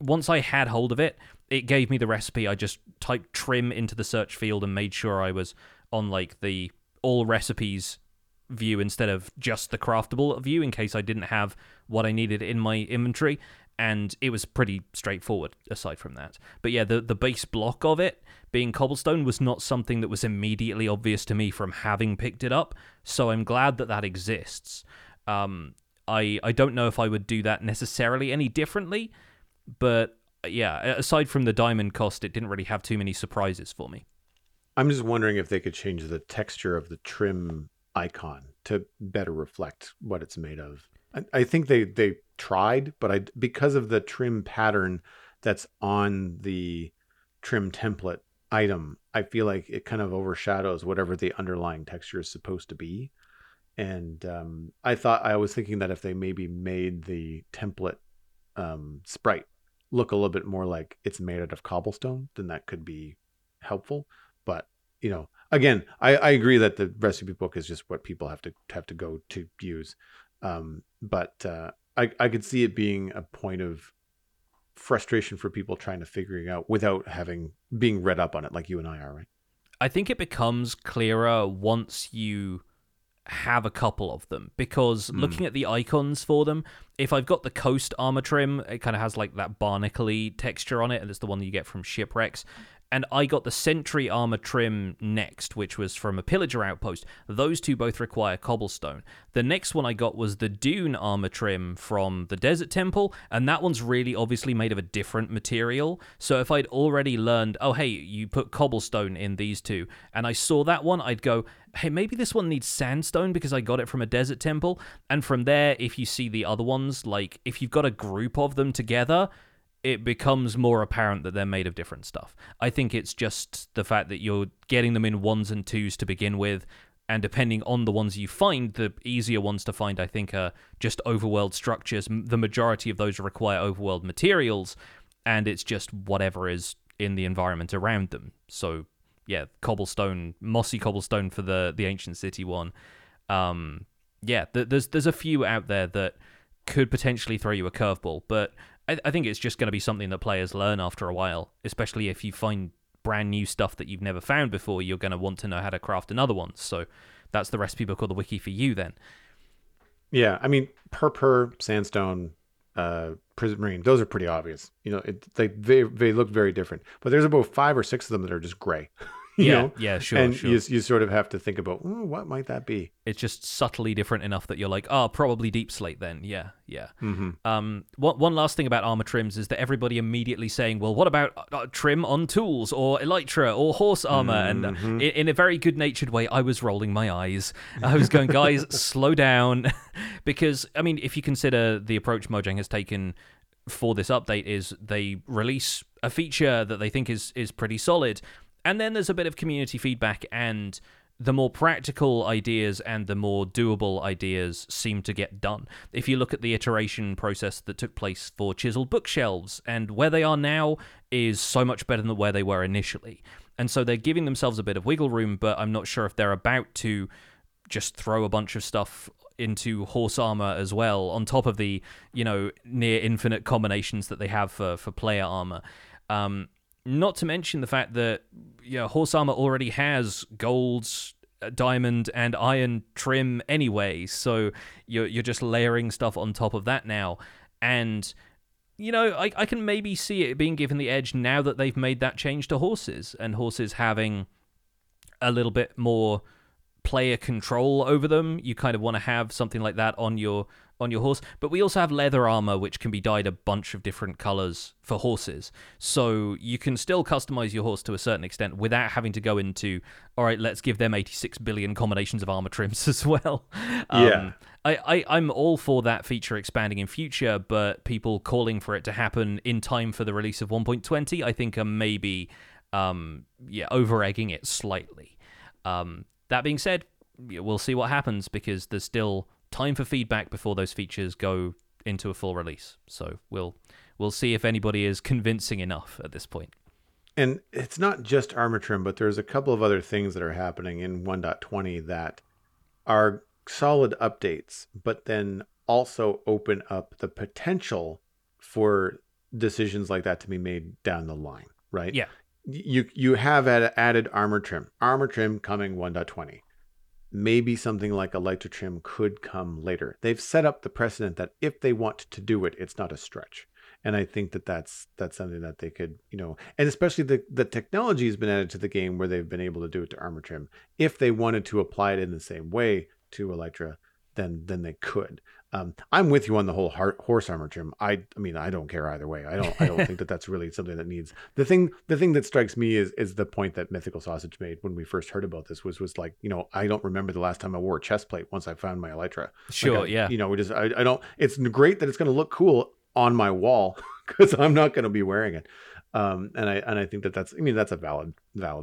Once I had hold of it, it gave me the recipe. I just typed trim into the search field and made sure I was on like the all recipes view instead of just the craftable view in case I didn't have what I needed in my inventory. And it was pretty straightforward aside from that. But yeah, the base block of it being cobblestone was not something that was immediately obvious to me from having picked it up. So I'm glad that that exists. I don't know if I would do that necessarily any differently. But yeah, aside from the diamond cost, it didn't really have too many surprises for me. I'm just wondering if they could change the texture of the trim icon to better reflect what it's made of. I think they tried, but because of the trim pattern that's on the trim template item, I feel like it kind of overshadows whatever the underlying texture is supposed to be. And I was thinking that if they maybe made the template sprite look a little bit more like it's made out of cobblestone, then that could be helpful. But, you know, again, I agree that the recipe book is just what people have to go to use. But I could see it being a point of frustration for people trying to figure out without being read up on it like you and I are, right? I think it becomes clearer once you have a couple of them, because looking at the icons for them, if I've got the Coast armor trim, it kind of has like that barnacle-y texture on it, and it's the one that you get from shipwrecks. And I got the Sentry armor trim next, which was from a Pillager outpost. Those two both require cobblestone. The next one I got was the Dune armor trim from the Desert Temple, and that one's really obviously made of a different material. So if I'd already learned, oh, hey, you put cobblestone in these two, and I saw that one, I'd go, hey, maybe this one needs sandstone because I got it from a Desert Temple. And from there, if you see the other ones, like if you've got a group of them together, it becomes more apparent that they're made of different stuff. I think it's just the fact that you're getting them in ones and twos to begin with, and depending on the ones you find, the easier ones to find, I think, are just overworld structures. The majority of those require overworld materials, and it's just whatever is in the environment around them. So, yeah, cobblestone, mossy cobblestone for the Ancient City one. There's a few out there that could potentially throw you a curveball, but I think it's just going to be something that players learn after a while, especially if you find brand new stuff that you've never found before. You're going to want to know how to craft another one. So that's the recipe book or the wiki for you then. Yeah, I mean, purpur, sandstone, prismarine, those are pretty obvious. You know, they look very different. But there's about 5 or 6 of them that are just gray. you know? Yeah, sure. And sure. You sort of have to think about, what might that be? It's just subtly different enough that you're like, oh, probably deep slate then. Yeah. Mm-hmm. One last thing about armor trims is that everybody immediately saying, well, what about trim on tools or elytra or horse armor? Mm-hmm. And in a very good-natured way, I was rolling my eyes. I was going, guys, slow down. Because, I mean, if you consider the approach Mojang has taken for this update is they release a feature that they think is pretty solid. And then there's a bit of community feedback, and the more practical ideas and the more doable ideas seem to get done. If you look at the iteration process that took place for chiseled bookshelves, and where they are now is so much better than where they were initially. And so they're giving themselves a bit of wiggle room, but I'm not sure if they're about to just throw a bunch of stuff into horse armor as well, on top of the, you know, near infinite combinations that they have for player armor. Not to mention the fact that, you know, horse armor already has gold, diamond, and iron trim anyway, so you're just layering stuff on top of that now. And, you know, I can maybe see it being given the edge now that they've made that change to horses, and horses having a little bit more player control over them. You kind of want to have something like that on your horse. But we also have leather armor, which can be dyed a bunch of different colors for horses, so you can still customize your horse to a certain extent without having to go into, all right, let's give them 86 billion combinations of armor trims as well. I'm all for that feature expanding in future, but people calling for it to happen in time for the release of 1.20 I think are maybe over egging it slightly. That being said, we'll see what happens, because there's still time for feedback before those features go into a full release. So we'll see if anybody is convincing enough at this point. And it's not just armor trim, but there's a couple of other things that are happening in 1.20 that are solid updates, but then also open up the potential for decisions like that to be made down the line, right? Yeah. You have added armor trim coming 1.20. Maybe something like Electro Trim could come later. They've set up the precedent that if they want to do it, it's not a stretch. And I think that that's something that they could, you know, and especially the technology has been added to the game where they've been able to do it to Armor Trim. If they wanted to apply it in the same way to Electra, then they could. I'm with you on the whole horse armor trim. I mean, I don't care either way. I don't think that that's really something that needs the thing that strikes me is the point that Mythical Sausage made when we first heard about this was like, you know, I don't remember the last time I wore a chest plate once I found my Elytra. Sure. Like yeah. You know, I don't, it's great that it's going to look cool on my wall because I'm not going to be wearing it. And I think that that's, I mean, that's a valid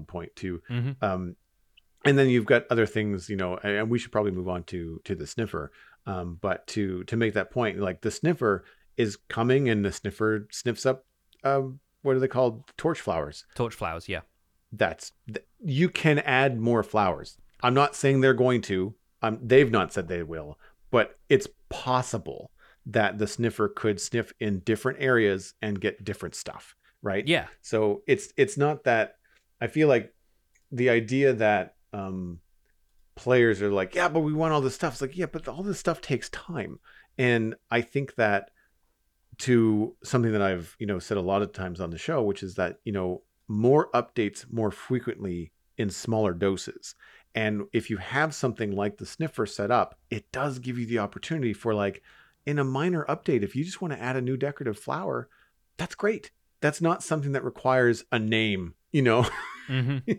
point too. Mm-hmm. And then you've got other things, you know, and we should probably move on to the sniffer. But to make that point, like the sniffer is coming, and the sniffer sniffs up, what are they called? Torch flowers. Yeah. You can add more flowers. I'm not saying they're going to, they've not said they will, but it's possible that the sniffer could sniff in different areas and get different stuff. Right. Yeah. So it's not that I feel like the idea that, players are like, yeah, but we want all this stuff. It's like, yeah, but all this stuff takes time. And I think that to something that I've, you know, said a lot of times on the show, which is that, you know, more updates more frequently in smaller doses. And if you have something like the sniffer set up, it does give you the opportunity for, like, in a minor update, if you just want to add a new decorative flower, that's great. That's not something that requires a name, you know. Mm-hmm.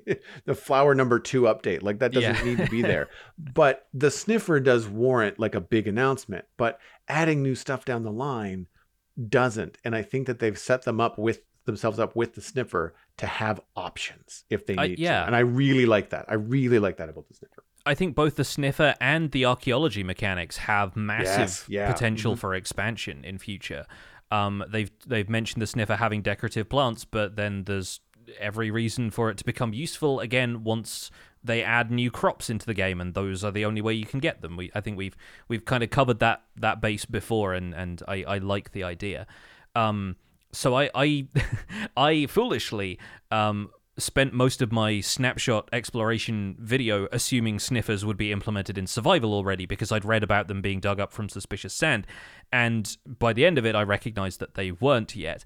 The flower number 2 update, like that doesn't need to be there. But the sniffer does warrant like a big announcement, but adding new stuff down the line doesn't. And I think that they've set them up with themselves up with the sniffer to have options if they need to. And I really like that. I really like that about the sniffer. I think both the sniffer and the archaeology mechanics have massive potential for expansion in future. They've mentioned the sniffer having decorative plants, but then there's every reason for it to become useful again once they add new crops into the game, and those are the only way you can get them. I think we've kind of covered that base before, and I like the idea. So I I foolishly spent most of my snapshot exploration video assuming sniffers would be implemented in survival already, because I'd read about them being dug up from suspicious sand, and by the end of it I recognized that they weren't yet.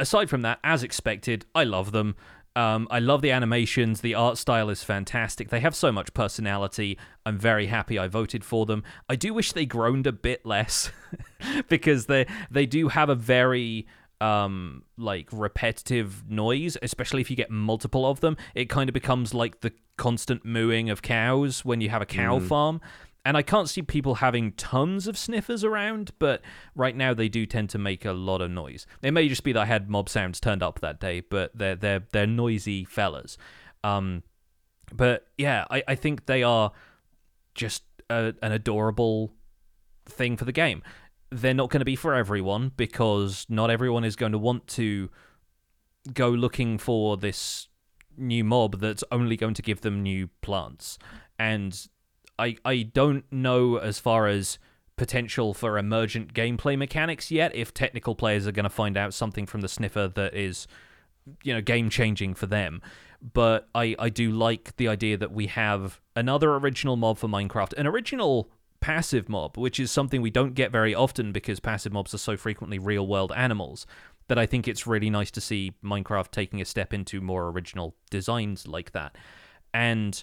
Aside from that, as expected, I love them. I love the animations. The art style is fantastic. They have so much personality. I'm very happy I voted for them. I do wish they groaned a bit less because they do have a very like repetitive noise, especially if you get multiple of them. It kind of becomes like the constant mooing of cows when you have a cow farm. And I can't see people having tons of sniffers around, but right now they do tend to make a lot of noise. It may just be that I had mob sounds turned up that day, but they're noisy fellas. But yeah, I think they are just an adorable thing for the game. They're not going to be for everyone, because not everyone is going to want to go looking for this new mob that's only going to give them new plants. And I don't know as far as potential for emergent gameplay mechanics yet, if technical players are going to find out something from the sniffer that is, you know, game-changing for them. But I do like the idea that we have another original mob for Minecraft, an original passive mob, which is something we don't get very often because passive mobs are so frequently real-world animals, that I think it's really nice to see Minecraft taking a step into more original designs like that. And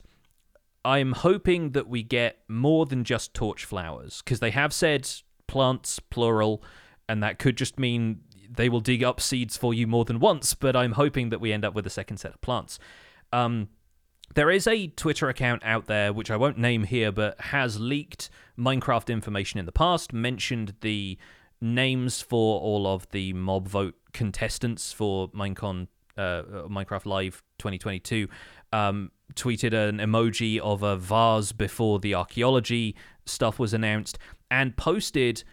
I'm hoping that we get more than just torch flowers, because they have said plants, plural, and that could just mean they will dig up seeds for you more than once, but I'm hoping that we end up with a second set of plants. There is a Twitter account out there, which I won't name here, but has leaked Minecraft information in the past, mentioned the names for all of the mob vote contestants for Minecraft Live 2022, tweeted an emoji of a vase before the archaeology stuff was announced, and posted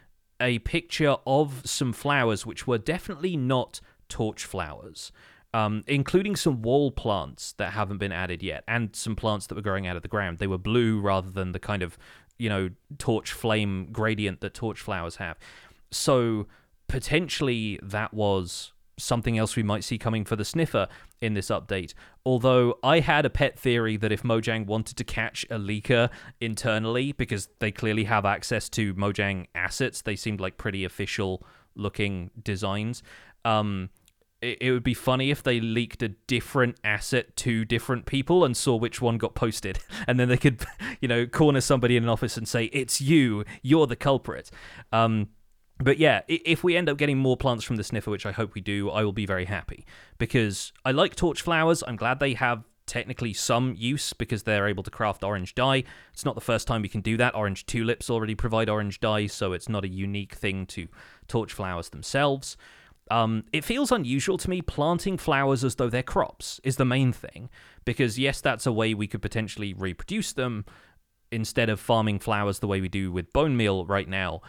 a picture of some flowers which were definitely not torch flowers. including some wall plants that haven't been added yet, and some plants that were growing out of the ground. They were blue rather than the kind of, you know, torch flame gradient that torch flowers have. So potentially that was something else we might see coming for the sniffer in this update. Although I had a pet theory that if Mojang wanted to catch a leaker internally, because they clearly have access to Mojang assets, they seemed like pretty official looking designs, it would be funny if they leaked a different asset to different people and saw which one got posted, and then they could, you know, corner somebody in an office and say, it's you're the culprit. But yeah, if we end up getting more plants from the sniffer, which I hope we do, I will be very happy, because I like torch flowers. I'm glad they have technically some use because they're able to craft orange dye. It's not the first time we can do that. Orange tulips already provide orange dye, so it's not a unique thing to torch flowers themselves. It feels unusual to me planting flowers as though they're crops is the main thing, because yes, that's a way we could potentially reproduce them instead of farming flowers the way we do with bone meal right now.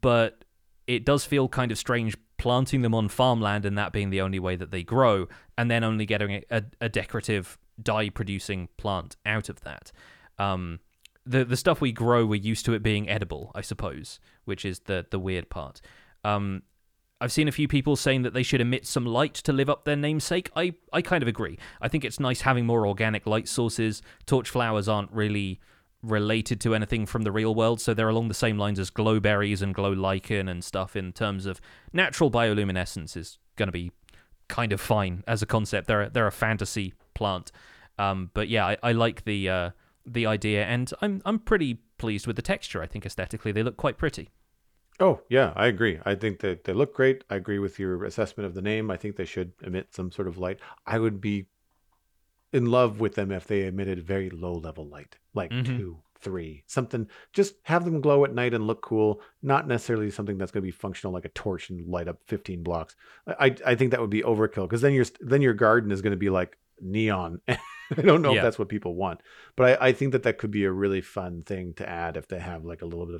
But it does feel kind of strange planting them on farmland and that being the only way that they grow, and then only getting a decorative dye-producing plant out of that. The stuff we grow, we're used to it being edible, I suppose, which is the weird part. I've seen a few people saying that they should emit some light to live up their namesake. I kind of agree. I think it's nice having more organic light sources. Torch flowers aren't really related to anything from the real world, so they're along the same lines as glow berries and glow lichen and stuff in terms of natural bioluminescence. Is going to be kind of fine as a concept. They're a fantasy plant, but yeah, I like the idea, and I'm pretty pleased with the texture. I think aesthetically they look quite pretty. Oh yeah, I agree. I think that they look great. I agree with your assessment of the name. I think they should emit some sort of light. I would be in love with them if they emitted very low level light, like 2, 3, something. Just have them glow at night and look cool, not necessarily something that's going to be functional like a torch and light up 15 blocks. I think that would be overkill, because then your garden is going to be like neon. I don't know if that's what people want, but I think that could be a really fun thing to add if they have like a little bit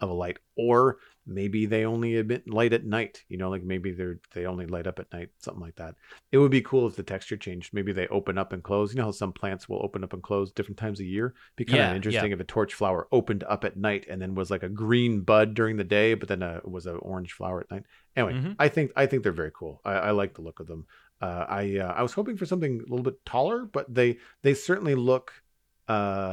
of a light. Or maybe they only emit light at night, you know, like maybe they only light up at night, something like that. It would be cool if the texture changed. Maybe they open up and close. You know how some plants will open up and close different times a year? It'd be kind of interesting if a torch flower opened up at night and then was like a green bud during the day, but then was an orange flower at night. Anyway, I think they're very cool. I like the look of them. I was hoping for something a little bit taller, but they certainly look outer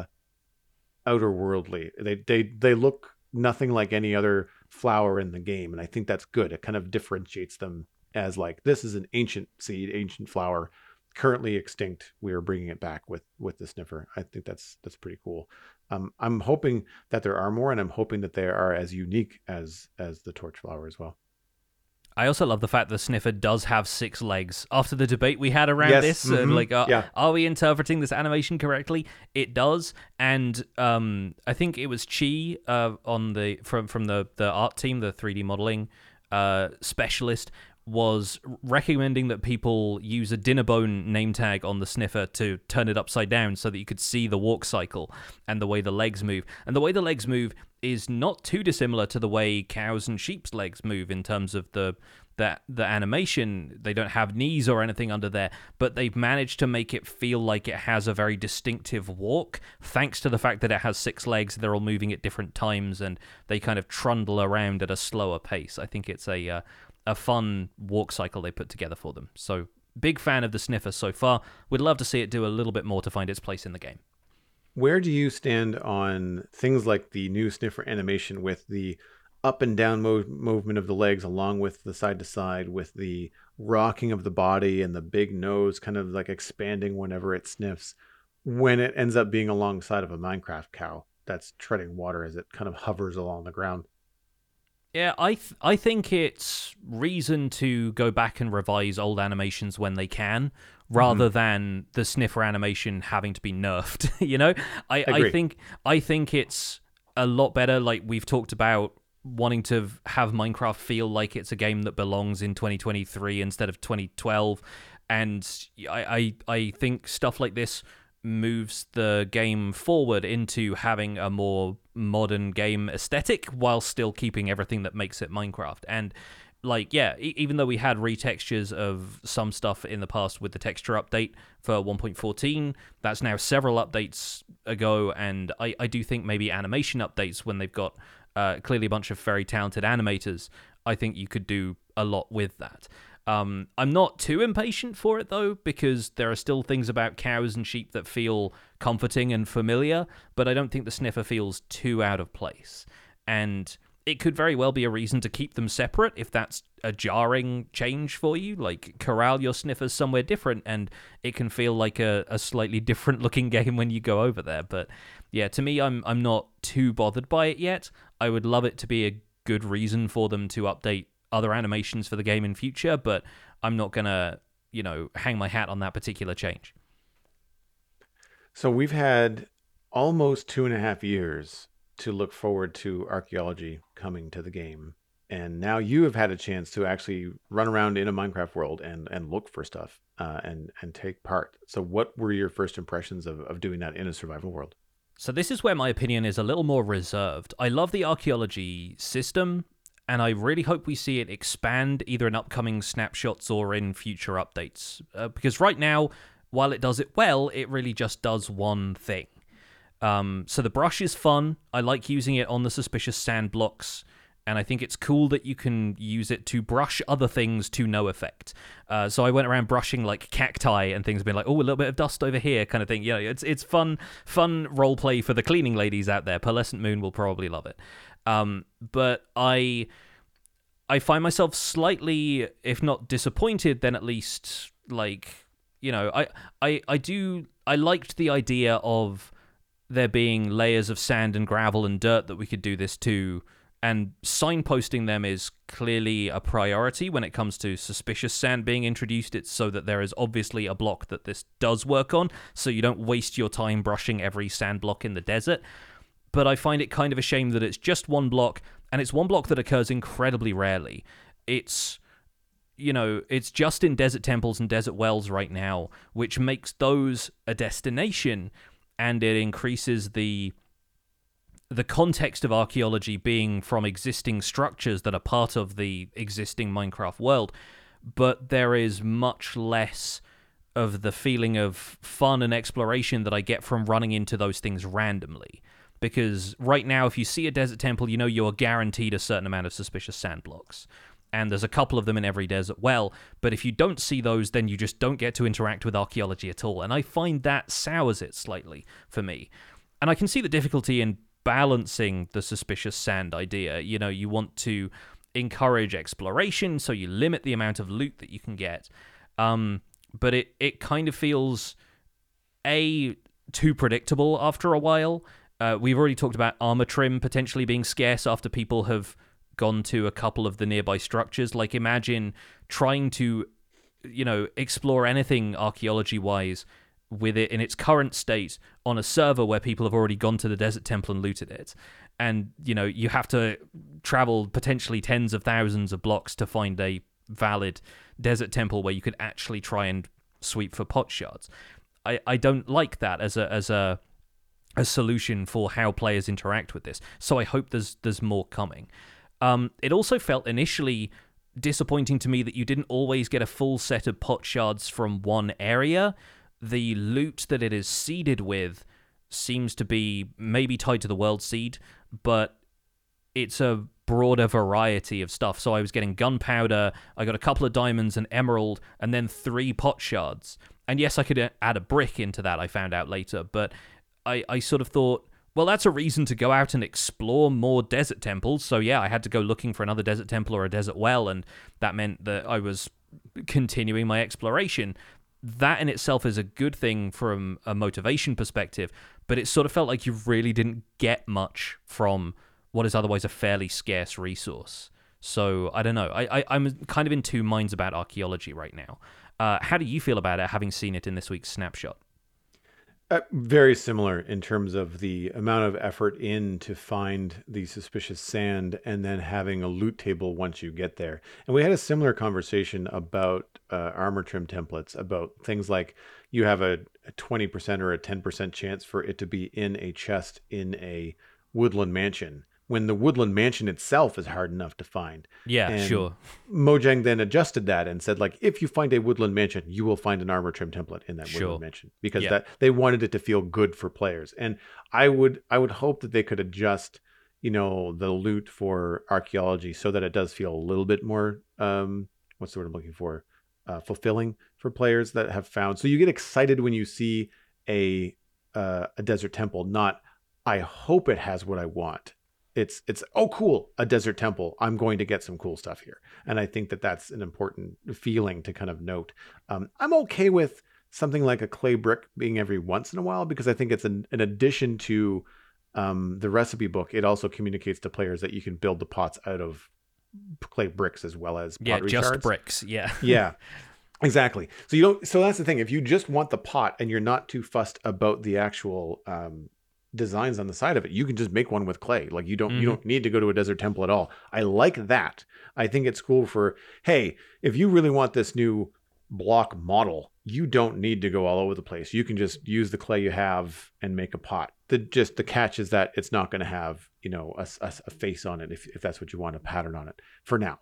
worldly. They look nothing like any other flower in the game, and I think that's good. It kind of differentiates them as like, this is an ancient seed, ancient flower, currently extinct. We are bringing it back with the sniffer. I think that's pretty cool. I'm hoping that there are more, and I'm hoping that they are as unique as the torch flower as well. I also love the fact the sniffer does have 6 legs. After the debate we had around this, are we interpreting this animation correctly? It does, and I think it was Chi on the from the art team, the 3D modeling specialist, was recommending that people use a Dinnerbone name tag on the sniffer to turn it upside down so that you could see the walk cycle and the way the legs move. And the way the legs move is not too dissimilar to the way cows and sheep's legs move in terms of the animation. They don't have knees or anything under there, but they've managed to make it feel like it has a very distinctive walk, thanks to the fact that it has 6 legs. They're all moving at different times, and they kind of trundle around at a slower pace. I think it's a fun walk cycle they put together for them. So, big fan of the sniffer so far. Would love to see it do a little bit more to find its place in the game. Where do you stand on things like the new sniffer animation with the up and down movement of the legs, along with the side to side, with the rocking of the body and the big nose kind of like expanding whenever it sniffs, when it ends up being alongside of a Minecraft cow that's treading water as it kind of hovers along the ground? Yeah, I think it's reason to go back and revise old animations when they can, rather than the sniffer animation having to be nerfed. You know, I think it's a lot better. Like we've talked about, wanting to have Minecraft feel like it's a game that belongs in 2023 instead of 2012, and I think stuff like this moves the game forward into having a more modern game aesthetic while still keeping everything that makes it Minecraft. And like, yeah, even though we had retextures of some stuff in the past with the texture update for 1.14, that's now several updates ago, and I do think maybe animation updates, when they've got clearly a bunch of very talented animators, I think you could do a lot with that. I'm not too impatient for it, though, because there are still things about cows and sheep that feel comforting and familiar, but I don't think the sniffer feels too out of place. And it could very well be a reason to keep them separate if that's a jarring change for you. Like, corral your sniffers somewhere different, and it can feel like a slightly different looking game when you go over there. But yeah, to me, I'm not too bothered by it yet. I would love it to be a good reason for them to update other animations for the game in future, but I'm not gonna, you know, hang my hat on that particular change. So we've had almost 2.5 years to look forward to archaeology coming to the game, and now you have had a chance to actually run around in a Minecraft world and look for stuff and take part. So what were your first impressions of doing that in a survival world? So this is where my opinion is a little more reserved. I love the archaeology system, and I really hope we see it expand either in upcoming snapshots or in future updates, because right now, while it does it well, it really just does one thing. So the brush is fun. I like using it on the suspicious sand blocks, and I think it's cool that you can use it to brush other things to no effect. So I went around brushing like cacti and things, being like, oh, a little bit of dust over here kind of thing. You know, it's fun role play for the cleaning ladies out there. Pearlescent Moon will probably love it. But I find myself slightly, if not disappointed, then at least, like, you know, I liked the idea of there being layers of sand and gravel and dirt that we could do this to, and signposting them is clearly a priority when it comes to suspicious sand being introduced. It's so that there is obviously a block that this does work on, so you don't waste your time brushing every sand block in the desert. But I find it kind of a shame that it's just one block, and it's one block that occurs incredibly rarely. It's, you know, it's just in desert temples and desert wells right now, which makes those a destination, and it increases the context of archaeology being from existing structures that are part of the existing Minecraft world. But there is much less of the feeling of fun and exploration that I get from running into those things randomly. Because right now, if you see a desert temple, you know you're guaranteed a certain amount of suspicious sand blocks. And there's a couple of them in every desert well, but if you don't see those, then you just don't get to interact with archaeology at all. And I find that sours it slightly for me. And I can see the difficulty in balancing the suspicious sand idea. You know, you want to encourage exploration, so you limit the amount of loot that you can get. But it kind of feels, A, too predictable after a while. We've already talked about armor trim potentially being scarce after people have gone to a couple of the nearby structures. Like, imagine trying to, you know, explore anything archaeology-wise with it in its current state on a server where people have already gone to the desert temple and looted it. And, you know, you have to travel potentially tens of thousands of blocks to find a valid desert temple where you could actually try and sweep for pot shards. I don't like that as a solution for how players interact with this. So I hope there's more coming. It also felt initially disappointing to me that you didn't always get a full set of pot shards from one area. The loot that it is seeded with seems to be maybe tied to the world seed, but it's a broader variety of stuff. So I was getting gunpowder, I got a couple of diamonds, an emerald, and then 3 pot shards. And yes, I could add a brick into that, I found out later, but I sort of thought, well, that's a reason to go out and explore more desert temples. So yeah, I had to go looking for another desert temple or a desert well, and that meant that I was continuing my exploration. That in itself is a good thing from a motivation perspective, but it sort of felt like you really didn't get much from what is otherwise a fairly scarce resource. So I don't know. I'm kind of in two minds about archaeology right now. How do you feel about it, having seen it in this week's snapshot? Very similar in terms of the amount of effort in to find the suspicious sand and then having a loot table once you get there. And we had a similar conversation about armor trim templates, about things like you have a 20% or a 10% chance for it to be in a chest in a woodland mansion, when the woodland mansion itself is hard enough to find. Yeah, and sure. Mojang then adjusted that and said, like, if you find a woodland mansion, you will find an armor trim template in that woodland mansion, because that they wanted it to feel good for players. And I would hope that they could adjust, you know, the loot for archaeology so that it does feel a little bit more, what's the word I'm looking for? Fulfilling for players that have found. So you get excited when you see a desert temple, not, I hope it has what I want. It's oh, cool, a desert temple. I'm going to get some cool stuff here. And I think that that's an important feeling to kind of note. I'm okay with something like a clay brick being every once in a while, because I think it's an addition to the recipe book. It also communicates to players that you can build the pots out of clay bricks as well as pottery shards. Bricks. Yeah. Yeah. Exactly. So you don't. So that's the thing. If you just want the pot and you're not too fussed about the actual designs on the side of it, you can just make one with clay. Like you don't need to go to a desert temple at all. I like that. I think it's cool for, hey, if you really want this new block model, you don't need to go all over the place. You can just use the clay you have and make a pot. The catch is that it's not going to have, you know, a face on it if that's what you want, a pattern on it for now.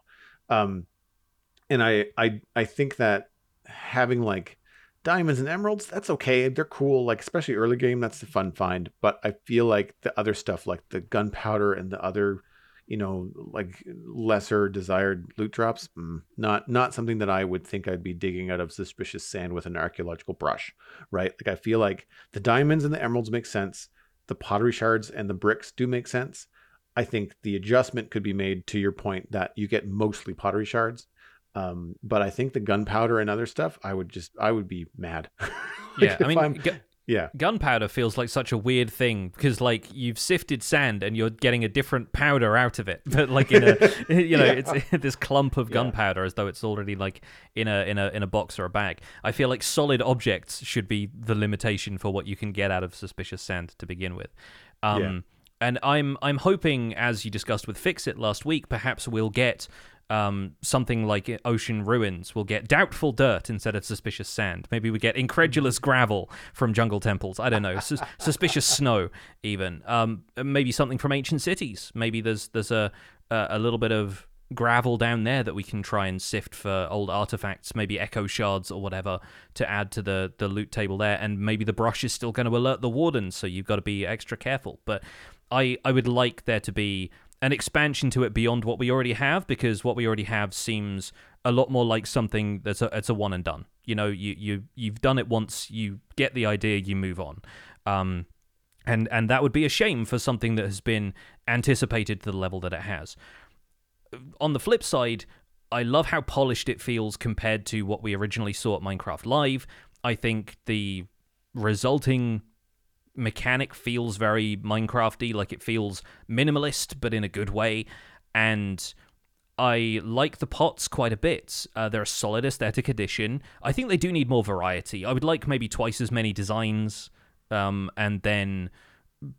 And I think that having like diamonds and emeralds, that's okay. They're cool. Like, especially early game, that's the fun find. But I feel like the other stuff, like the gunpowder and the other, you know, like lesser desired loot drops, not something that I would think I'd be digging out of suspicious sand with an archaeological brush, right? Like, I feel like the diamonds and the emeralds make sense. The pottery shards and the bricks do make sense. I think the adjustment could be made to your point that you get mostly pottery shards. But I think the gunpowder and other stuff, I would be mad. Like, yeah, I mean, gunpowder feels like such a weird thing, because like you've sifted sand and you're getting a different powder out of it, but like in a, you know, it's this clump of gunpowder as though it's already like in a box or a bag. I feel like solid objects should be the limitation for what you can get out of suspicious sand to begin with. And I'm hoping, as you discussed with Fixit last week, perhaps we'll get something like Ocean Ruins. We'll get doubtful dirt instead of suspicious sand. Maybe we get incredulous gravel from Jungle Temples. I don't know. Suspicious snow, even. Maybe something from Ancient Cities. Maybe there's a little bit of gravel down there that we can try and sift for old artifacts, maybe echo shards or whatever, to add to the loot table there. And maybe the brush is still going to alert the warden, so you've got to be extra careful. But I would like there to be an expansion to it beyond what we already have, because what we already have seems a lot more like something that's it's a one and done. You know, you've done it once, you get the idea, you move on. And that would be a shame for something that has been anticipated to the level that it has. On the flip side, I love how polished it feels compared to what we originally saw at Minecraft Live. I think the resulting mechanic feels very Minecrafty, like it feels minimalist but in a good way, and I like the pots quite a bit. They're a solid aesthetic addition. I think they do need more variety. I would like maybe twice as many designs, and then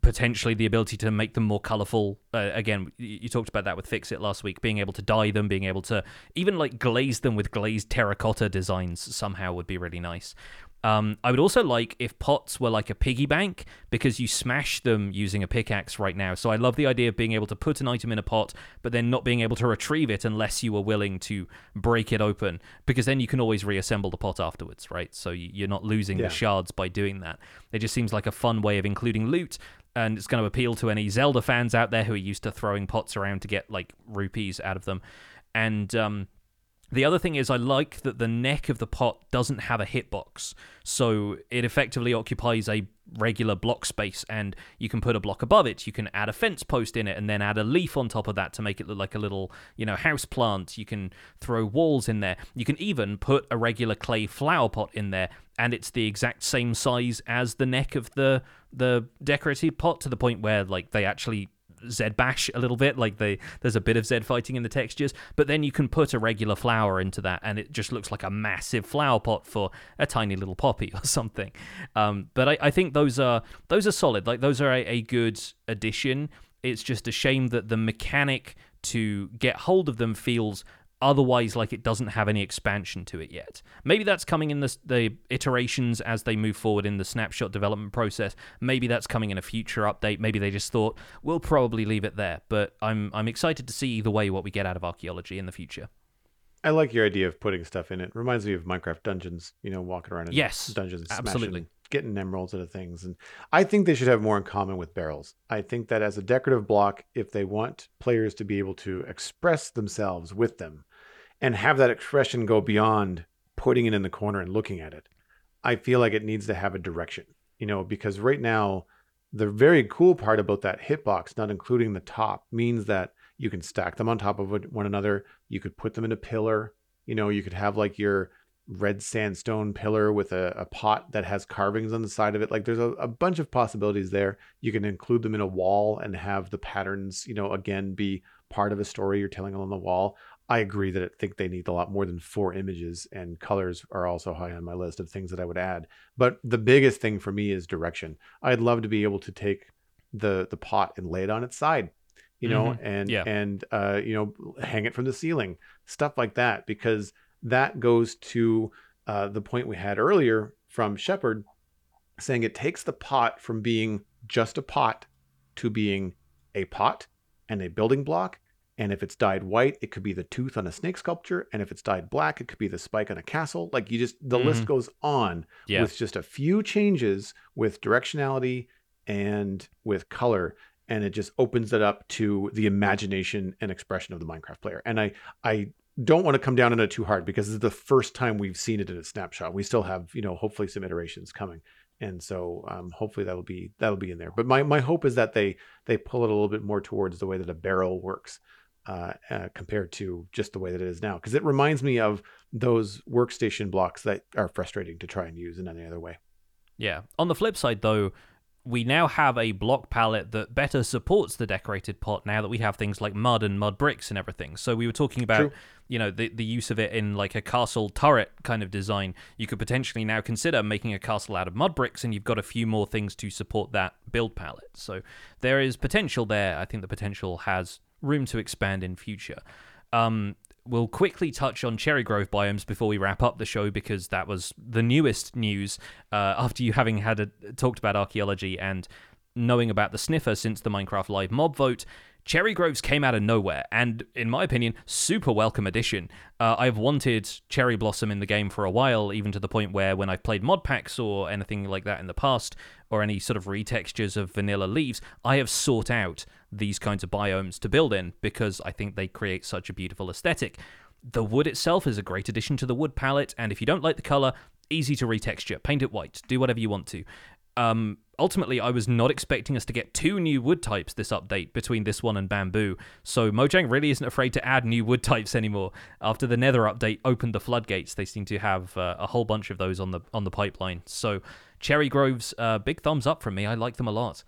potentially the ability to make them more colorful. Again, you talked about that with Fixit last week, being able to dye them, being able to even like glaze them with glazed terracotta designs somehow would be really nice. I would also like if pots were like a piggy bank, because you smash them using a pickaxe right now. So I love the idea of being able to put an item in a pot, but then not being able to retrieve it unless you were willing to break it open, because then you can always reassemble the pot afterwards, right? So you're not losing the shards by doing that. It just seems like a fun way of including loot, and it's going to appeal to any Zelda fans out there who are used to throwing pots around to get like rupees out of them. And the other thing is, I like that the neck of the pot doesn't have a hitbox, so it effectively occupies a regular block space, and you can put a block above it, you can add a fence post in it, and then add a leaf on top of that to make it look like a little, you know, house plant. You can throw walls in there. You can even put a regular clay flower pot in there, and it's the exact same size as the neck of the decorative pot, to the point where like they actually Zed bash a little bit, like there's a bit of Zed fighting in the textures, but then you can put a regular flower into that and it just looks like a massive flower pot for a tiny little poppy or something. But I think those are solid. Like, those are a good addition. It's just a shame that the mechanic to get hold of them feels Otherwise, like, it doesn't have any expansion to it yet. Maybe that's coming in the iterations as they move forward in the snapshot development process. Maybe that's coming in a future update. Maybe they just thought, we'll probably leave it there. But I'm excited to see either way what we get out of archaeology in the future. I like your idea of putting stuff in it. Reminds me of Minecraft Dungeons, you know, walking around in dungeons, absolutely, getting emeralds out of things. And I think they should have more in common with barrels. I think that as a decorative block, if they want players to be able to express themselves with them and have that expression go beyond putting it in the corner and looking at it, I feel like it needs to have a direction, you know, because right now the very cool part about that hitbox, not including the top, means that you can stack them on top of one another. You could put them in a pillar. You know, you could have like your red sandstone pillar with a pot that has carvings on the side of it. Like, there's a bunch of possibilities there. You can include them in a wall and have the patterns, you know, again, be part of a story you're telling on the wall. I agree that I think they need a lot more than four images, and colors are also high on my list of things that I would add. But the biggest thing for me is direction. I'd love to be able to take the pot and lay it on its side, you know, and you know, hang it from the ceiling, stuff like that, because that goes to the point we had earlier from Shepherd saying it takes the pot from being just a pot to being a pot and a building block. And if it's dyed white, it could be the tooth on a snake sculpture. And if it's dyed black, it could be the spike on a castle. Like, you just, the list goes on with just a few changes with directionality and with color. And it just opens it up to the imagination and expression of the Minecraft player. And I don't want to come down on it too hard, because this is the first time we've seen it in a snapshot. We still have, you know, hopefully some iterations coming. And so hopefully that'll be in there. But my hope is that they pull it a little bit more towards the way that a barrel works compared to just the way that it is now. Because it reminds me of those workstation blocks that are frustrating to try and use in any other way. Yeah. On the flip side, though, we now have a block palette that better supports the decorated pot now that we have things like mud and mud bricks and everything. So we were talking about, you know, the use of it in like a castle turret kind of design. You could potentially now consider making a castle out of mud bricks, and you've got a few more things to support that build palette. So there is potential there. I think the potential has room to expand in future. We'll quickly touch on Cherry Grove biomes before we wrap up the show, because that was the newest news after you having had talked about archaeology and knowing about the sniffer since the Minecraft Live mob vote. Cherry Groves came out of nowhere, and in my opinion, super welcome addition. I've wanted Cherry Blossom in the game for a while, even to the point where when I've played mod packs or anything like that in the past, or any sort of retextures of vanilla leaves, I have sought out these kinds of biomes to build in, because I think they create such a beautiful aesthetic. The wood itself is a great addition to the wood palette, and if you don't like the color, easy to retexture. Paint it white, do whatever you want to. Ultimately, I was not expecting us to get two new wood types this update between this one and bamboo, so Mojang really isn't afraid to add new wood types anymore. After the Nether update opened the floodgates, they seem to have a whole bunch of those on the pipeline. So Cherry Groves, big thumbs up from me. I like them a lot.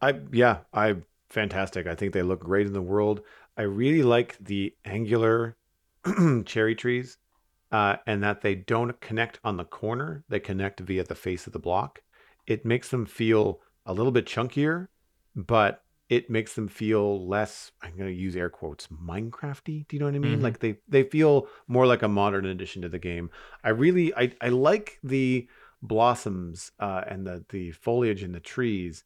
I'm fantastic. I think they look great in the world. I really like the angular cherry trees, and that they don't connect on the corner. They connect via the face of the block. It makes them feel a little bit chunkier, but it makes them feel less, I'm going to use air quotes, Minecrafty. Do you know what I mean? Mm-hmm. Like they feel more like a modern addition to the game. I like the blossoms and the foliage in the trees.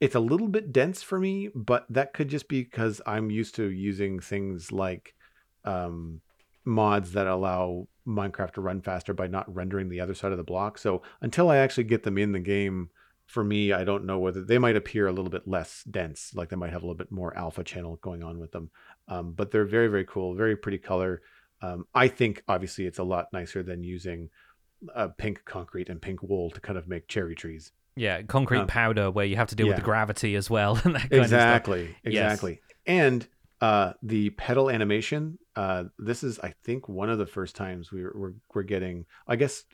It's a little bit dense for me, but that could just be because I'm used to using things like mods that allow Minecraft to run faster by not rendering the other side of the block. So until I actually get them in the game, for me, I don't know whether they might appear a little bit less dense, like they might have a little bit more alpha channel going on with them. But they're very, very cool, very pretty color. I think obviously it's a lot nicer than using pink concrete and pink wool to kind of make cherry trees. Yeah, concrete powder where you have to deal with the gravity as well. And that kind of stuff. Exactly. Yes. And the pedal animation, this is, I think, one of the first times we're getting, I guess,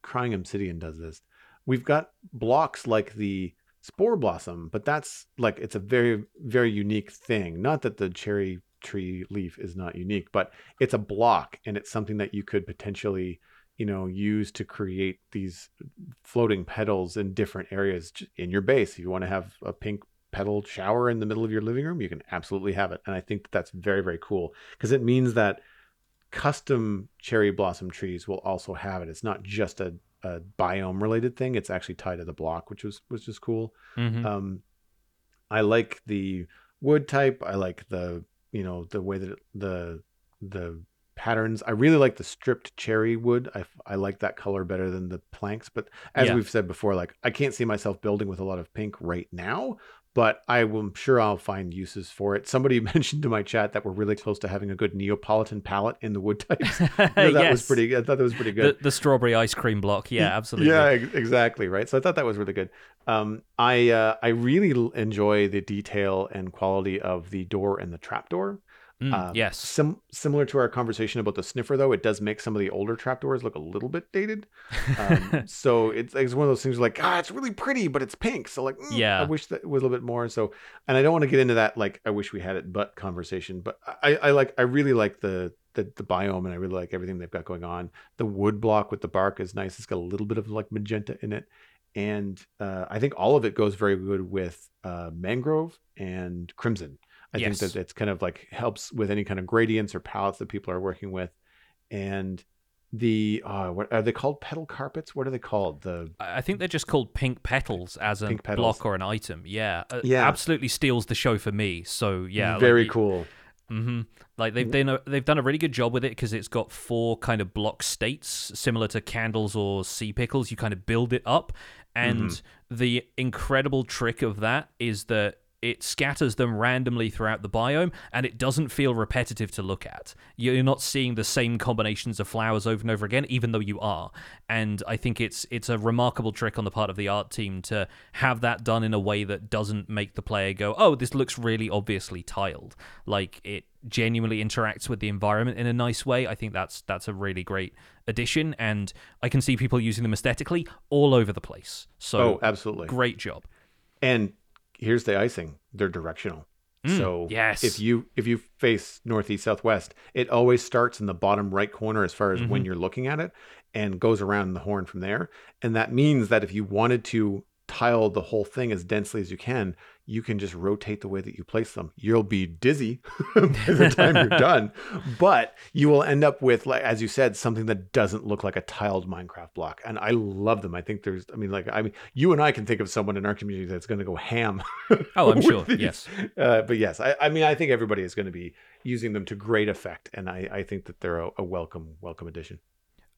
Crying Obsidian does this. We've got blocks like the Spore Blossom, but that's like, it's a very, very unique thing. Not that the cherry tree leaf is not unique, but it's a block, and it's something that you could potentially, you know, use to create these floating petals in different areas in your base. If you want to have a pink petal shower in the middle of your living room, you can absolutely have it. And I think that's very, very cool, because it means that custom cherry blossom trees will also have it. It's not just a biome related thing. It's actually tied to the block, which is cool. Mm-hmm. I like the wood type. I like the way that the patterns. I really like the stripped cherry wood. I like that color better than the planks. But as we've said before, like, I can't see myself building with a lot of pink right now, but I'm sure I'll find uses for it. Somebody mentioned to my chat that we're really close to having a good Neapolitan palette in the wood types. I thought that was pretty good. The strawberry ice cream block. Yeah, absolutely. Yeah, exactly. Right. So I thought that was really good. I really enjoy the detail and quality of the door and the trapdoor. Yes. Similar to our conversation about the sniffer, though, it does make some of the older trapdoors look a little bit dated. So it's one of those things where, like, it's really pretty, but it's pink. So, like, I wish that it was a little bit more. So, and I don't want to get into that, like, I wish we had it, but conversation. But I really like the biome, and I really like everything they've got going on. The wood block with the bark is nice. It's got a little bit of, like, magenta in it. And I think all of it goes very good with mangrove and crimson. I think that it's kind of like helps with any kind of gradients or palettes that people are working with. And the, what are they called? Petal carpets? What are they called? I think they're just called pink petals as a block or an item. Yeah. Absolutely steals the show for me. So yeah. Very cool. Mm-hmm. Like they've done a really good job with it, because it's got 4 kind of block states, similar to candles or sea pickles. You kind of build it up. And the incredible trick of that is that it scatters them randomly throughout the biome, and it doesn't feel repetitive to look at. You're not seeing the same combinations of flowers over and over again, even though you are. And I think it's a remarkable trick on the part of the art team to have that done in a way that doesn't make the player go, oh, this looks really obviously tiled. Like, it genuinely interacts with the environment in a nice way. I think that's a really great addition, and I can see people using them aesthetically all over the place. So absolutely. Great job. And here's the icing. They're directional. So if you face northeast, southwest, it always starts in the bottom right corner as far as when you're looking at it, and goes around the horn from there. And that means that if you wanted to tile the whole thing as densely as you can just rotate the way that you place them. You'll be dizzy by the time you're done, but you will end up with, like, as you said, something that doesn't look like a tiled Minecraft block. And I love them. I think you and I can think of someone in our community that's going to go ham. Oh, I'm sure. These. Yes. But yes, I think everybody is going to be using them to great effect. And I think that they're a welcome addition.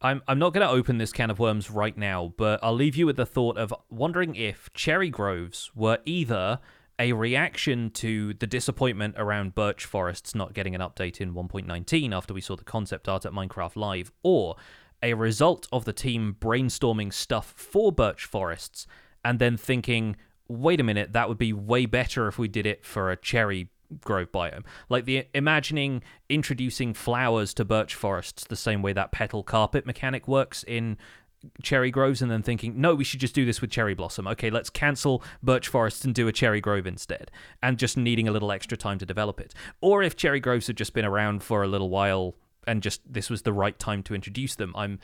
I'm not going to open this can of worms right now, but I'll leave you with the thought of wondering if Cherry Groves were either a reaction to the disappointment around Birch Forests not getting an update in 1.19 after we saw the concept art at Minecraft Live, or a result of the team brainstorming stuff for Birch Forests and then thinking, wait a minute, that would be way better if we did it for a cherry grove biome. Like, the imagining introducing flowers to birch forests the same way that petal carpet mechanic works in cherry groves, and then thinking, no, we should just do this with cherry blossom. Okay, let's cancel birch forests and do a cherry grove instead, and just needing a little extra time to develop it. Or if cherry groves had just been around for a little while and just this was the right time to introduce them. I'm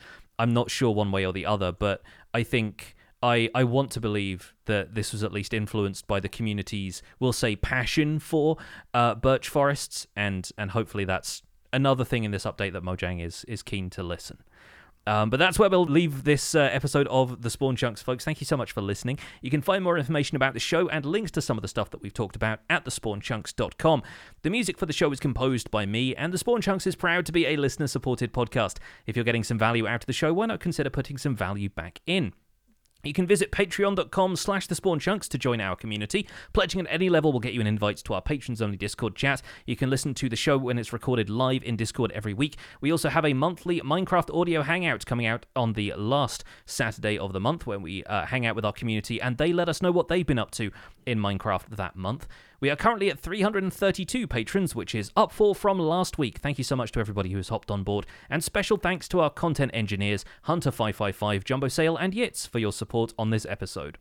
not sure one way or the other, but I think I want to believe that this was at least influenced by the community's, we'll say, passion for birch forests, and hopefully that's another thing in this update that Mojang is keen to listen. But that's where we'll leave this episode of The Spawn Chunks, folks. Thank you so much for listening. You can find more information about the show and links to some of the stuff that we've talked about at thespawnchunks.com. The music for the show is composed by me, and The Spawn Chunks is proud to be a listener-supported podcast. If you're getting some value out of the show, why not consider putting some value back in? You can visit patreon.com/thespawnchunks to join our community. Pledging at any level will get you an invite to our patrons-only Discord chat. You can listen to the show when it's recorded live in Discord every week. We also have a monthly Minecraft audio hangout coming out on the last Saturday of the month, when we hang out with our community and they let us know what they've been up to in Minecraft that month. We are currently at 332 patrons, which is up 4 from last week. Thank you so much to everybody who has hopped on board. And special thanks to our content engineers, Hunter555, Jumbo Sale, and Yitz for your support on this episode.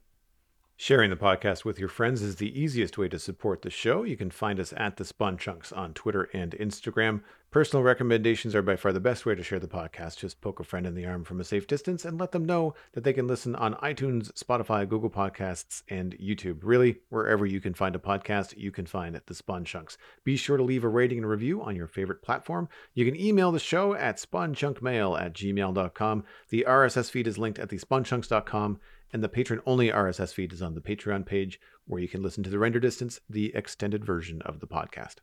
Sharing the podcast with your friends is the easiest way to support the show. You can find us at The Spawn Chunks on Twitter and Instagram. Personal recommendations are by far the best way to share the podcast. Just poke a friend in the arm from a safe distance and let them know that they can listen on iTunes, Spotify, Google Podcasts, and YouTube. Really, wherever you can find a podcast, you can find The Spawn Chunks. Be sure to leave a rating and review on your favorite platform. You can email the show at spawnchunkmail@gmail.com. The RSS feed is linked at thespawnchunks.com. And the patron-only RSS feed is on the Patreon page, where you can listen to the Render Distance, the extended version of the podcast.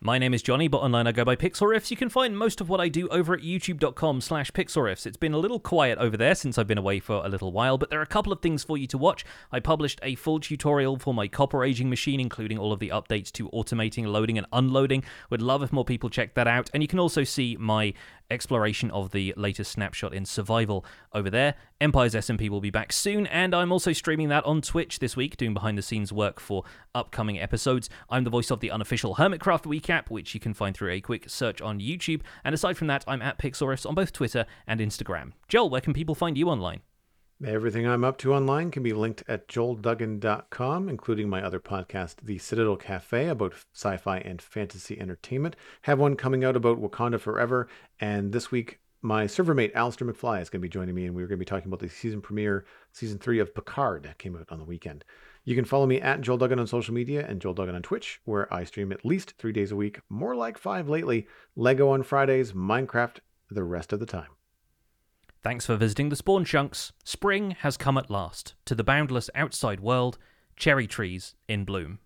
My name is Johnny, but online I go by Pixlriffs. You can find most of what I do over at youtube.com/Pixlriffs. It's been a little quiet over there since I've been away for a little while, but there are a couple of things for you to watch. I published a full tutorial for my copper aging machine, including all of the updates to automating, loading, and unloading. Would love if more people checked that out. And you can also see my exploration of the latest snapshot in survival over there. Empires SMP will be back soon, and I'm also streaming that on Twitch this week, doing behind-the-scenes work for upcoming episodes. I'm the voice of the unofficial Hermitcraft Recap, which you can find through a quick search on YouTube, and aside from that, I'm at Pixlriffs on both Twitter and Instagram. Joel, where can people find you online? Everything I'm up to online can be linked at joelduggan.com, including my other podcast, The Citadel Cafe, about sci-fi and fantasy entertainment. Have one coming out about Wakanda Forever, and this week, my server mate, Alistair McFly, is going to be joining me, and we're going to be talking about the season premiere, season 3 of Picard, that came out on the weekend. You can follow me at Joel Duggan on social media and Joel Duggan on Twitch, where I stream at least 3 days a week, more like 5 lately, Lego on Fridays, Minecraft the rest of the time. Thanks for visiting the Spawn Chunks. Spring has come at last to the boundless outside world, cherry trees in bloom.